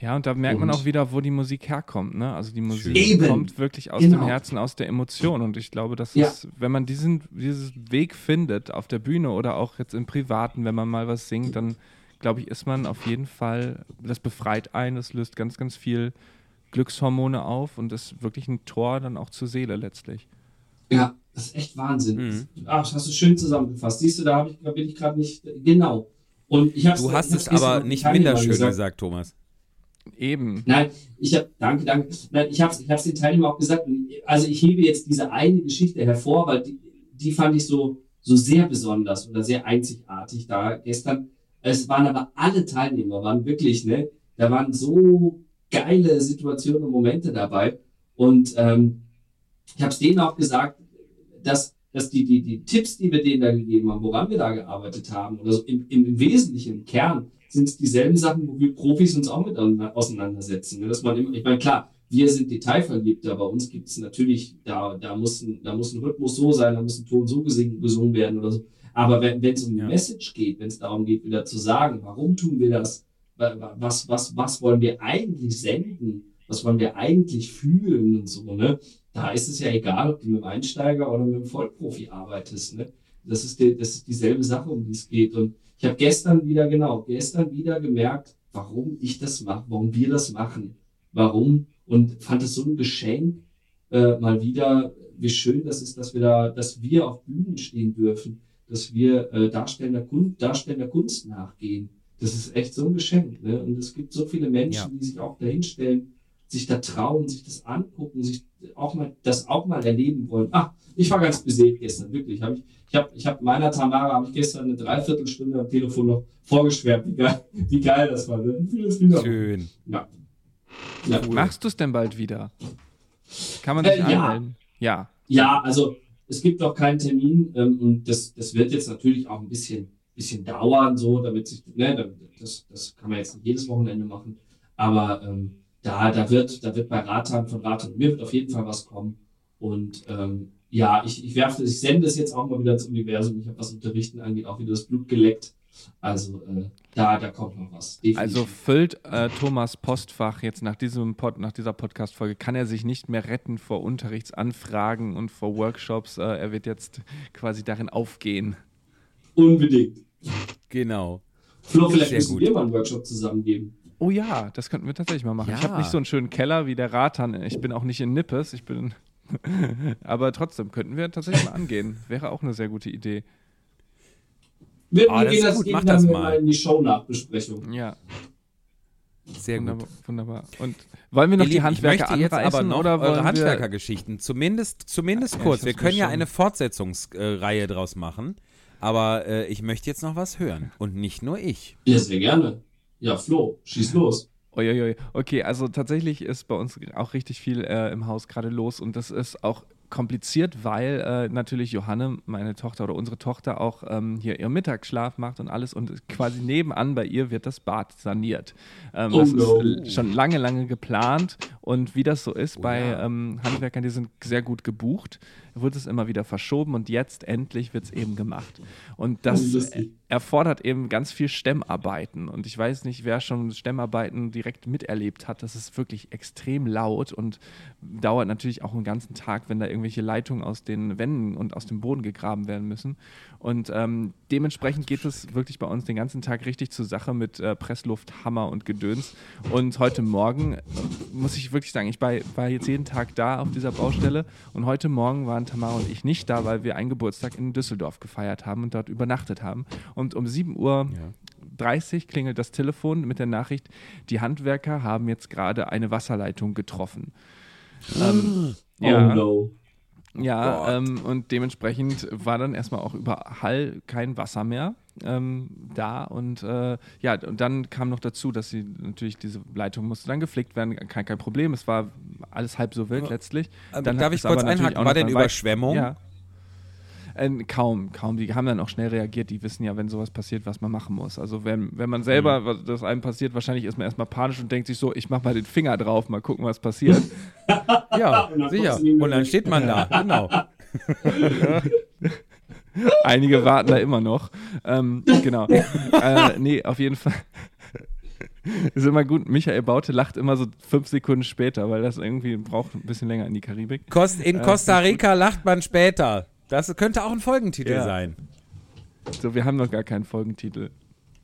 Ja, und da merkt man auch wieder, wo die Musik herkommt, ne? Also die Musik kommt wirklich aus dem Herzen, aus der Emotion und ich glaube, das ist, wenn man diesen Weg findet auf der Bühne oder auch jetzt im Privaten, wenn man mal was singt, dann glaube ich, ist man auf jeden Fall, das befreit einen, das löst ganz, ganz viel Glückshormone auf und ist wirklich ein Tor dann auch zur Seele letztlich. Ja, das ist echt Wahnsinn. Ach, das hast du schön zusammengefasst. Siehst du, da bin ich gerade nicht... Genau. Und ich du hast es aber nicht minder schön gesagt, Thomas. Eben. Nein, danke. Nein, ich hab's den Teilnehmern auch gesagt. Also ich hebe jetzt diese eine Geschichte hervor, weil die fand ich so sehr besonders oder sehr einzigartig da gestern. Es waren aber alle Teilnehmer, waren wirklich, ne? Da waren so geile Situationen und Momente dabei. Und ich habe es denen auch gesagt, dass die Tipps, die wir denen da gegeben haben, woran wir da gearbeitet haben, oder so im Wesentlichen, im Kern, sind es dieselben Sachen, wo wir Profis uns auch mit auseinandersetzen. Dass man immer, ich meine, klar, wir sind detailverliebter, bei uns gibt es natürlich, da muss ein Rhythmus so sein, da muss ein Ton so gesungen werden oder so. Aber wenn es um die Message geht, wenn es darum geht, wieder zu sagen, warum tun wir das, was wollen wir eigentlich senden, was wollen wir eigentlich fühlen und so, ne? Da ist es ja egal, ob du mit einem Einsteiger oder mit einem Vollprofi arbeitest, ne? Das ist dieselbe Sache, um die es geht. Und ich habe gestern wieder gemerkt, warum ich das mache, warum wir das machen, warum, und fand es so ein Geschenk, mal wieder, wie schön das ist, dass wir auf Bühnen stehen dürfen, dass wir darstellender Kunst nachgehen. Das ist echt so ein Geschenk, ne? Und es gibt so viele Menschen, die sich auch dahinstellen, sich da trauen, sich das angucken, sich auch mal erleben wollen. Ah, ich war ganz beseelt gestern, wirklich. Ich habe meiner Tamara gestern eine Dreiviertelstunde am Telefon noch vorgeschwärmt, wie geil das war. Schön. Ja. Ja, cool. Machst du es denn bald wieder? Kann man sich anmelden? Ja. Ja, also es gibt noch keinen Termin, und das wird jetzt natürlich auch ein bisschen dauern, so, damit sich, ne, das kann man jetzt nicht jedes Wochenende machen, aber da wird bei Ratan wird auf jeden Fall was kommen, und ich sende es jetzt auch mal wieder ins Universum. Ich habe, was Unterrichten angeht, auch wieder das Blut geleckt. Also da kommt noch was. Definitiv. Also füllt Thomas Postfach jetzt nach dieser Podcast-Folge, kann er sich nicht mehr retten vor Unterrichtsanfragen und vor Workshops. Er wird jetzt quasi darin aufgehen. Unbedingt. Genau. Flo, vielleicht müssen wir mal einen Workshop zusammen geben. Oh ja, das könnten wir tatsächlich mal machen. Ja. Ich habe nicht so einen schönen Keller wie der Ratan. Ich bin auch nicht in Nippes. Aber trotzdem könnten wir tatsächlich mal angehen. Wäre auch eine sehr gute Idee. Wir gehen das gut. Mach das mal in die Show-Nachbesprechung. Ja. Sehr wunderbar, gut. Wunderbar. Und wollen wir noch die Handwerker anreißen? Ich möchte jetzt aber noch eure Handwerkergeschichten. Zumindest kurz. Wir können ja eine Fortsetzungsreihe draus machen. Aber ich möchte jetzt noch was hören. Und nicht nur ich. Ja, sehr gerne. Ja, Flo, schieß los. Uiuiui. Okay, also tatsächlich ist bei uns auch richtig viel im Haus gerade los. Und das ist auch kompliziert, weil natürlich Johanne, meine Tochter oder unsere Tochter, auch hier ihren Mittagsschlaf macht und alles, und quasi nebenan bei ihr wird das Bad saniert. Das ist schon lange geplant, und wie das so ist Handwerkern, die sind sehr gut gebucht, wird es immer wieder verschoben, und jetzt endlich wird es eben gemacht. Und das erfordert eben ganz viel Stemmarbeiten, und ich weiß nicht, wer schon Stemmarbeiten direkt miterlebt hat, das ist wirklich extrem laut und dauert natürlich auch einen ganzen Tag, wenn da irgendwelche Leitungen aus den Wänden und aus dem Boden gegraben werden müssen. Und dementsprechend geht es wirklich bei uns den ganzen Tag richtig zur Sache mit Pressluft, Hammer und Gedöns. Und heute Morgen, muss ich wirklich sagen, ich war jetzt jeden Tag da auf dieser Baustelle, und heute Morgen waren Tamara und ich nicht da, weil wir einen Geburtstag in Düsseldorf gefeiert haben und dort übernachtet haben. Und um 7:30 Uhr klingelt das Telefon mit der Nachricht, die Handwerker haben jetzt gerade eine Wasserleitung getroffen. Und dementsprechend war dann erstmal auch überall kein Wasser mehr da, und und dann kam noch dazu, dass sie natürlich, diese Leitung musste dann gepflegt werden, kein Problem, es war alles halb so wild letztlich. Dann darf ich kurz einhaken, war denn Überschwemmung? Ja. Kaum. Die haben dann auch schnell reagiert. Die wissen ja, wenn sowas passiert, was man machen muss. Also wenn man selber, was das einem passiert, wahrscheinlich ist man erstmal panisch und denkt sich so, ich mach mal den Finger drauf, mal gucken, was passiert. Ja, sicher. Und dann steht man da, genau. Einige warten da immer noch. Genau. Auf jeden Fall. Ist immer gut, Michael Baute lacht immer so 5 Sekunden später, weil das irgendwie braucht ein bisschen länger in die Karibik. In Costa Rica lacht man später. Das könnte auch ein Folgentitel sein. So, wir haben noch gar keinen Folgentitel.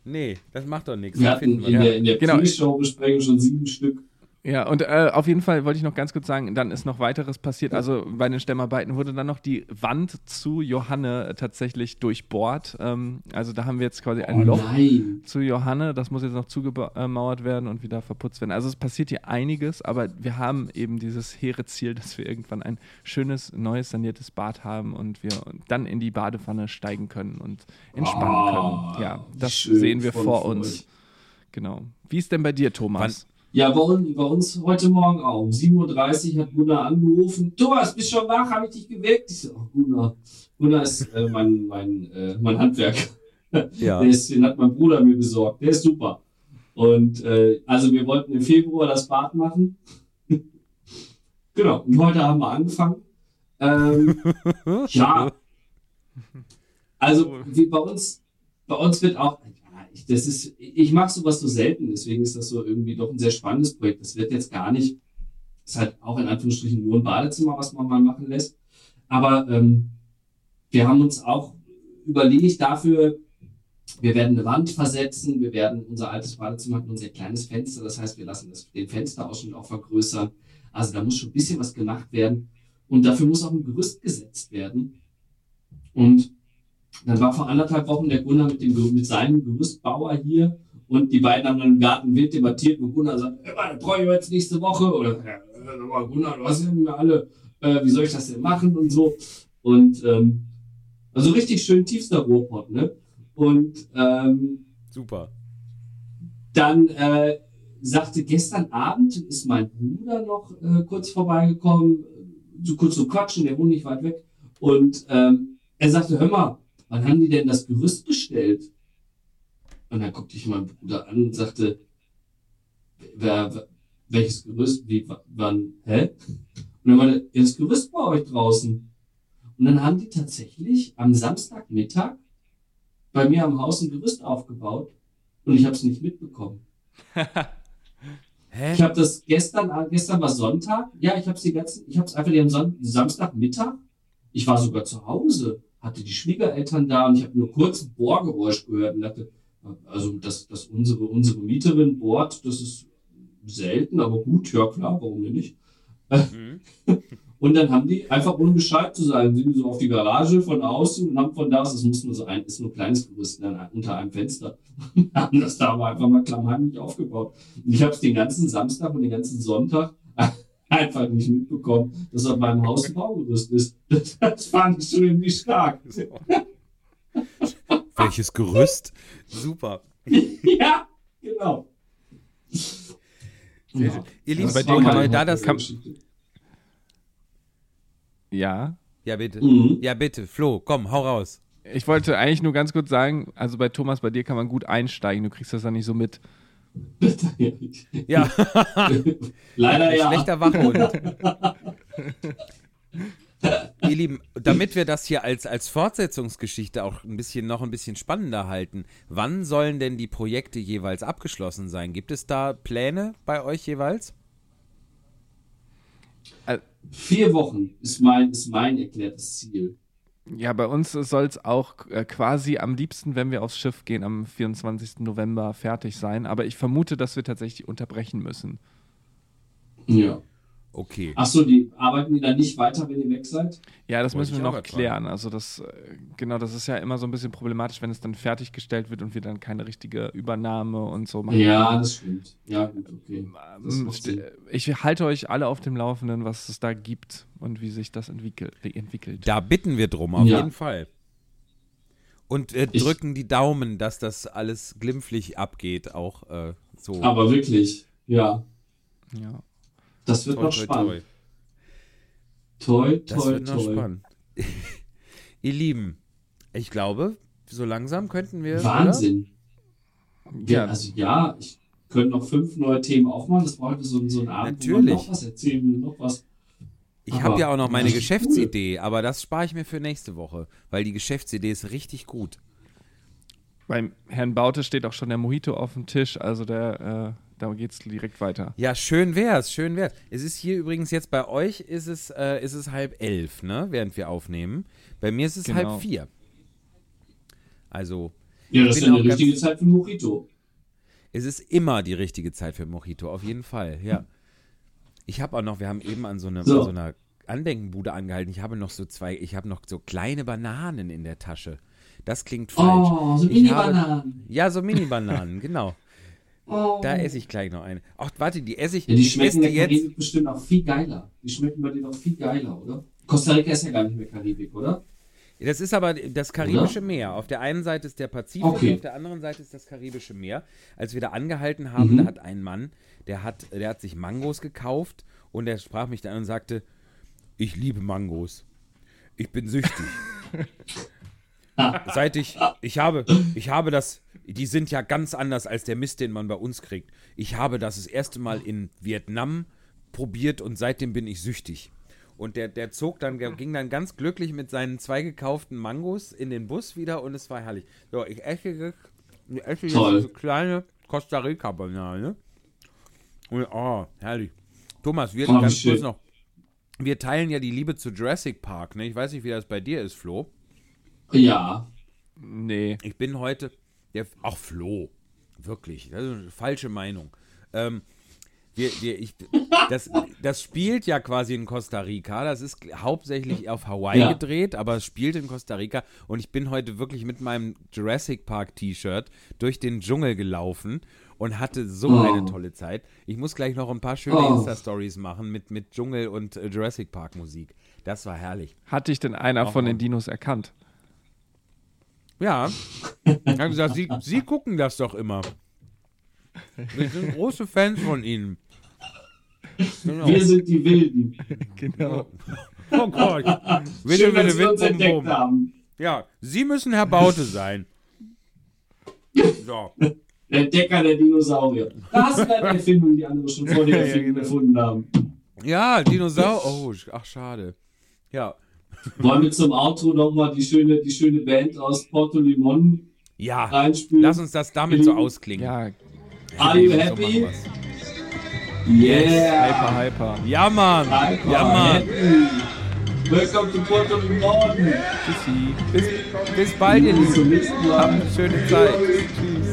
Nee, das macht doch nichts. Wir hatten in der Pre-Show besprechen schon 7 Stück. Ja, und auf jeden Fall wollte ich noch ganz kurz sagen, dann ist noch weiteres passiert. Also bei den Stemmarbeiten wurde dann noch die Wand zu Johanne tatsächlich durchbohrt. Also da haben wir jetzt quasi ein Loch zu Johanne. Das muss jetzt noch zugemauert werden und wieder verputzt werden. Also es passiert hier einiges, aber wir haben eben dieses hehre Ziel, dass wir irgendwann ein schönes, neues, saniertes Bad haben und wir dann in die Badewanne steigen können und entspannen können. Ja, das sehen wir vor uns. Genau. Wie ist denn bei dir, Thomas? Ja, bei uns heute Morgen auch. Um 7:30 Uhr hat Gunnar angerufen. Thomas, bist schon wach? Habe ich dich geweckt? Ich so, Gunnar ist mein Handwerker. Ja. Den hat mein Bruder mir besorgt. Der ist super. Und wir wollten im Februar das Bad machen. Genau. Und heute haben wir angefangen. Ja. Also wie bei uns wird auch... Ich mache sowas so selten, deswegen ist das so irgendwie doch ein sehr spannendes Projekt. Das wird jetzt gar nicht Ist halt auch in Anführungsstrichen nur ein Badezimmer, was man mal machen lässt. Aber wir haben uns auch überlegt dafür, wir werden eine Wand versetzen, wir werden unser altes Badezimmer hat nur ein sehr kleines Fenster, das heißt, wir lassen den Fensterausschnitt auch vergrößern. Also da muss schon ein bisschen was gemacht werden und dafür muss auch ein Gerüst gesetzt werden. Und dann war vor 1,5 Wochen der Gunnar mit seinem Gerüstbauer hier und die beiden haben dann im Garten wild debattiert und Gunnar sagt, da brauche ich jetzt nächste Woche oder Gunnar, du hast ja nicht mehr alle, wie soll ich das denn machen und so. Und also richtig schön tiefster Ruhrpott, ne? Und super. Dann sagte gestern Abend ist mein Bruder noch kurz vorbeigekommen, so kurz zu quatschen, der wohnt nicht weit weg. Und er sagte, hör mal, wann haben die denn das Gerüst bestellt? Und dann guckte ich meinen Bruder an und sagte, welches Gerüst, wie, wann, hä? Und er meinte, ja, das Gerüst bei euch draußen. Und dann haben die tatsächlich am Samstagmittag bei mir am Haus ein Gerüst aufgebaut und ich habe es nicht mitbekommen. Hä? Ich habe das gestern war Sonntag, ja, ich habe es einfach am Samstagmittag, ich war sogar zu Hause, hatte die Schwiegereltern da und ich habe nur kurz ein Bohrgeräusch gehört und dachte, also dass unsere Mieterin bohrt, das ist selten, aber gut, ja klar, warum denn nicht? Mhm. Und dann haben die einfach, ohne Bescheid zu sagen, sind die so auf die Garage von außen und haben von da aus, es muss nur so ein, ist nur ein kleines Gerüst unter einem Fenster. Haben das da aber einfach mal klammheimlich aufgebaut. Und ich habe es den ganzen Samstag und den ganzen Sonntag einfach nicht mitbekommen, dass auf meinem Haus ein Baugerüst ist. Das fand ich schon irgendwie stark. Welches Gerüst? Super. Ja, genau. Sehr schön. Ihr Lieben, bei dem kann man da das Ja. Ja, bitte. Mhm. Ja, bitte. Flo, komm, hau raus. Ich wollte eigentlich nur ganz kurz sagen, also bei Thomas, bei dir kann man gut einsteigen. Du kriegst das dann nicht so mit. Ja. Leider ja. Schlechter Wachhund. Ihr Lieben, damit wir das hier als Fortsetzungsgeschichte auch ein bisschen spannender halten, wann sollen denn die Projekte jeweils abgeschlossen sein? Gibt es da Pläne bei euch jeweils? 4 Wochen ist mein erklärtes Ziel. Ja, bei uns soll es auch quasi am liebsten, wenn wir aufs Schiff gehen, am 24. November fertig sein. Aber ich vermute, dass wir tatsächlich unterbrechen müssen. Ja. Okay. Achso, die arbeiten die dann nicht weiter, wenn ihr weg seid? Ja, das müssen wir noch klären. Also das ist ja immer so ein bisschen problematisch, wenn es dann fertiggestellt wird und wir dann keine richtige Übernahme und so machen. Ja, das stimmt. Ja, gut, okay. Ich halte euch alle auf dem Laufenden, was es da gibt und wie sich das entwickelt. Da bitten wir drum, auf jeden Fall. Und drücken die Daumen, dass das alles glimpflich abgeht, auch so. Aber wirklich, ja. Ja. Das wird noch spannend. Toi, toi, toi. Das wird noch spannend. Ihr Lieben, ich glaube, so langsam könnten wir... Wahnsinn. Ja. Also ja, ich könnte noch 5 neue Themen aufmachen. Das war heute so ein Abend, natürlich. Wo man noch was erzählen will, noch was. Ich habe ja auch noch meine Geschäftsidee, aber das spare ich mir für nächste Woche, weil die Geschäftsidee ist richtig gut. Beim Herrn Baute steht auch schon der Mojito auf dem Tisch, also der... Da geht's direkt weiter. Ja, schön wär's. Es ist hier übrigens jetzt bei euch, ist es 10:30, ne? Während wir aufnehmen. Bei mir ist es 3:30. Also. Ja, das ist ja die richtige Zeit für Mojito. Es ist immer die richtige Zeit für Mojito, auf jeden Fall, ja. Ich habe auch noch, wir haben eben an so einer Andenkenbude angehalten. Ich habe noch so kleine Bananen in der Tasche. Das klingt falsch. Oh, so Mini-Bananen. Ja, so Mini-Bananen, genau. Oh. Da esse ich gleich noch eine. Ach, warte, die esse ich. Ja, die schmecken in der Karibik bestimmt auch viel geiler. Die schmecken bei denen auch viel geiler, oder? Costa Rica ist ja gar nicht mehr Karibik, oder? Das ist aber das Karibische Meer. Auf der einen Seite ist der Pazifik, auf der anderen Seite ist das Karibische Meer. Als wir da angehalten haben, da hat ein Mann, der hat sich Mangos gekauft und der sprach mich dann an und sagte, ich liebe Mangos. Ich bin süchtig. Seit ich habe das, die sind ja ganz anders als der Mist, den man bei uns kriegt. Ich habe das erste Mal in Vietnam probiert und seitdem bin ich süchtig. Und der zog dann, ging dann ganz glücklich mit seinen 2 gekauften Mangos in den Bus wieder und es war herrlich. So, ich esse jetzt so kleine Costa Rica Banane. Und herrlich. Thomas, wir ganz kurz noch. Wir teilen ja die Liebe zu Jurassic Park, ne? Ich weiß nicht, wie das bei dir ist, Flo. Ja. Nee. Ich bin heute. Ach, Flo. Wirklich. Das ist eine falsche Meinung. Das spielt ja quasi in Costa Rica. Das ist hauptsächlich auf Hawaii gedreht, aber es spielt in Costa Rica. Und ich bin heute wirklich mit meinem Jurassic Park-T-Shirt durch den Dschungel gelaufen und hatte so eine tolle Zeit. Ich muss gleich noch ein paar schöne Insta-Stories machen mit Dschungel und Jurassic Park-Musik. Das war herrlich. Hat dich denn einer von den Dinos erkannt? Ja. Ich habe gesagt, Sie gucken das doch immer. Wir sind große Fans von Ihnen. Genau. Wir sind die Wilden. Genau. Oh Gott. Schön, dass wir uns entdeckt haben. Ja, Sie müssen Herr Baute sein. So. Der Entdecker der Dinosaurier. Das war eine Erfindung, die andere schon vor den Erfindungen erfunden haben. Ja, Dinosaurier. Oh, ach, schade. Ja. Wollen wir zum Outro nochmal die schöne Band aus Puerto Limón reinspielen? Ja, lass uns das damit so ausklingen. Ja. Are you happy? Yeah. Hyper. Ja, Mann. Welcome to Puerto Limón. Tschüssi. Bis bald, ihr Lieben. Habt eine schöne Zeit. Tschüss.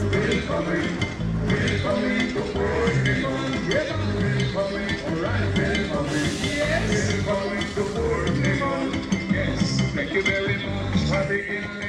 Thank you very much.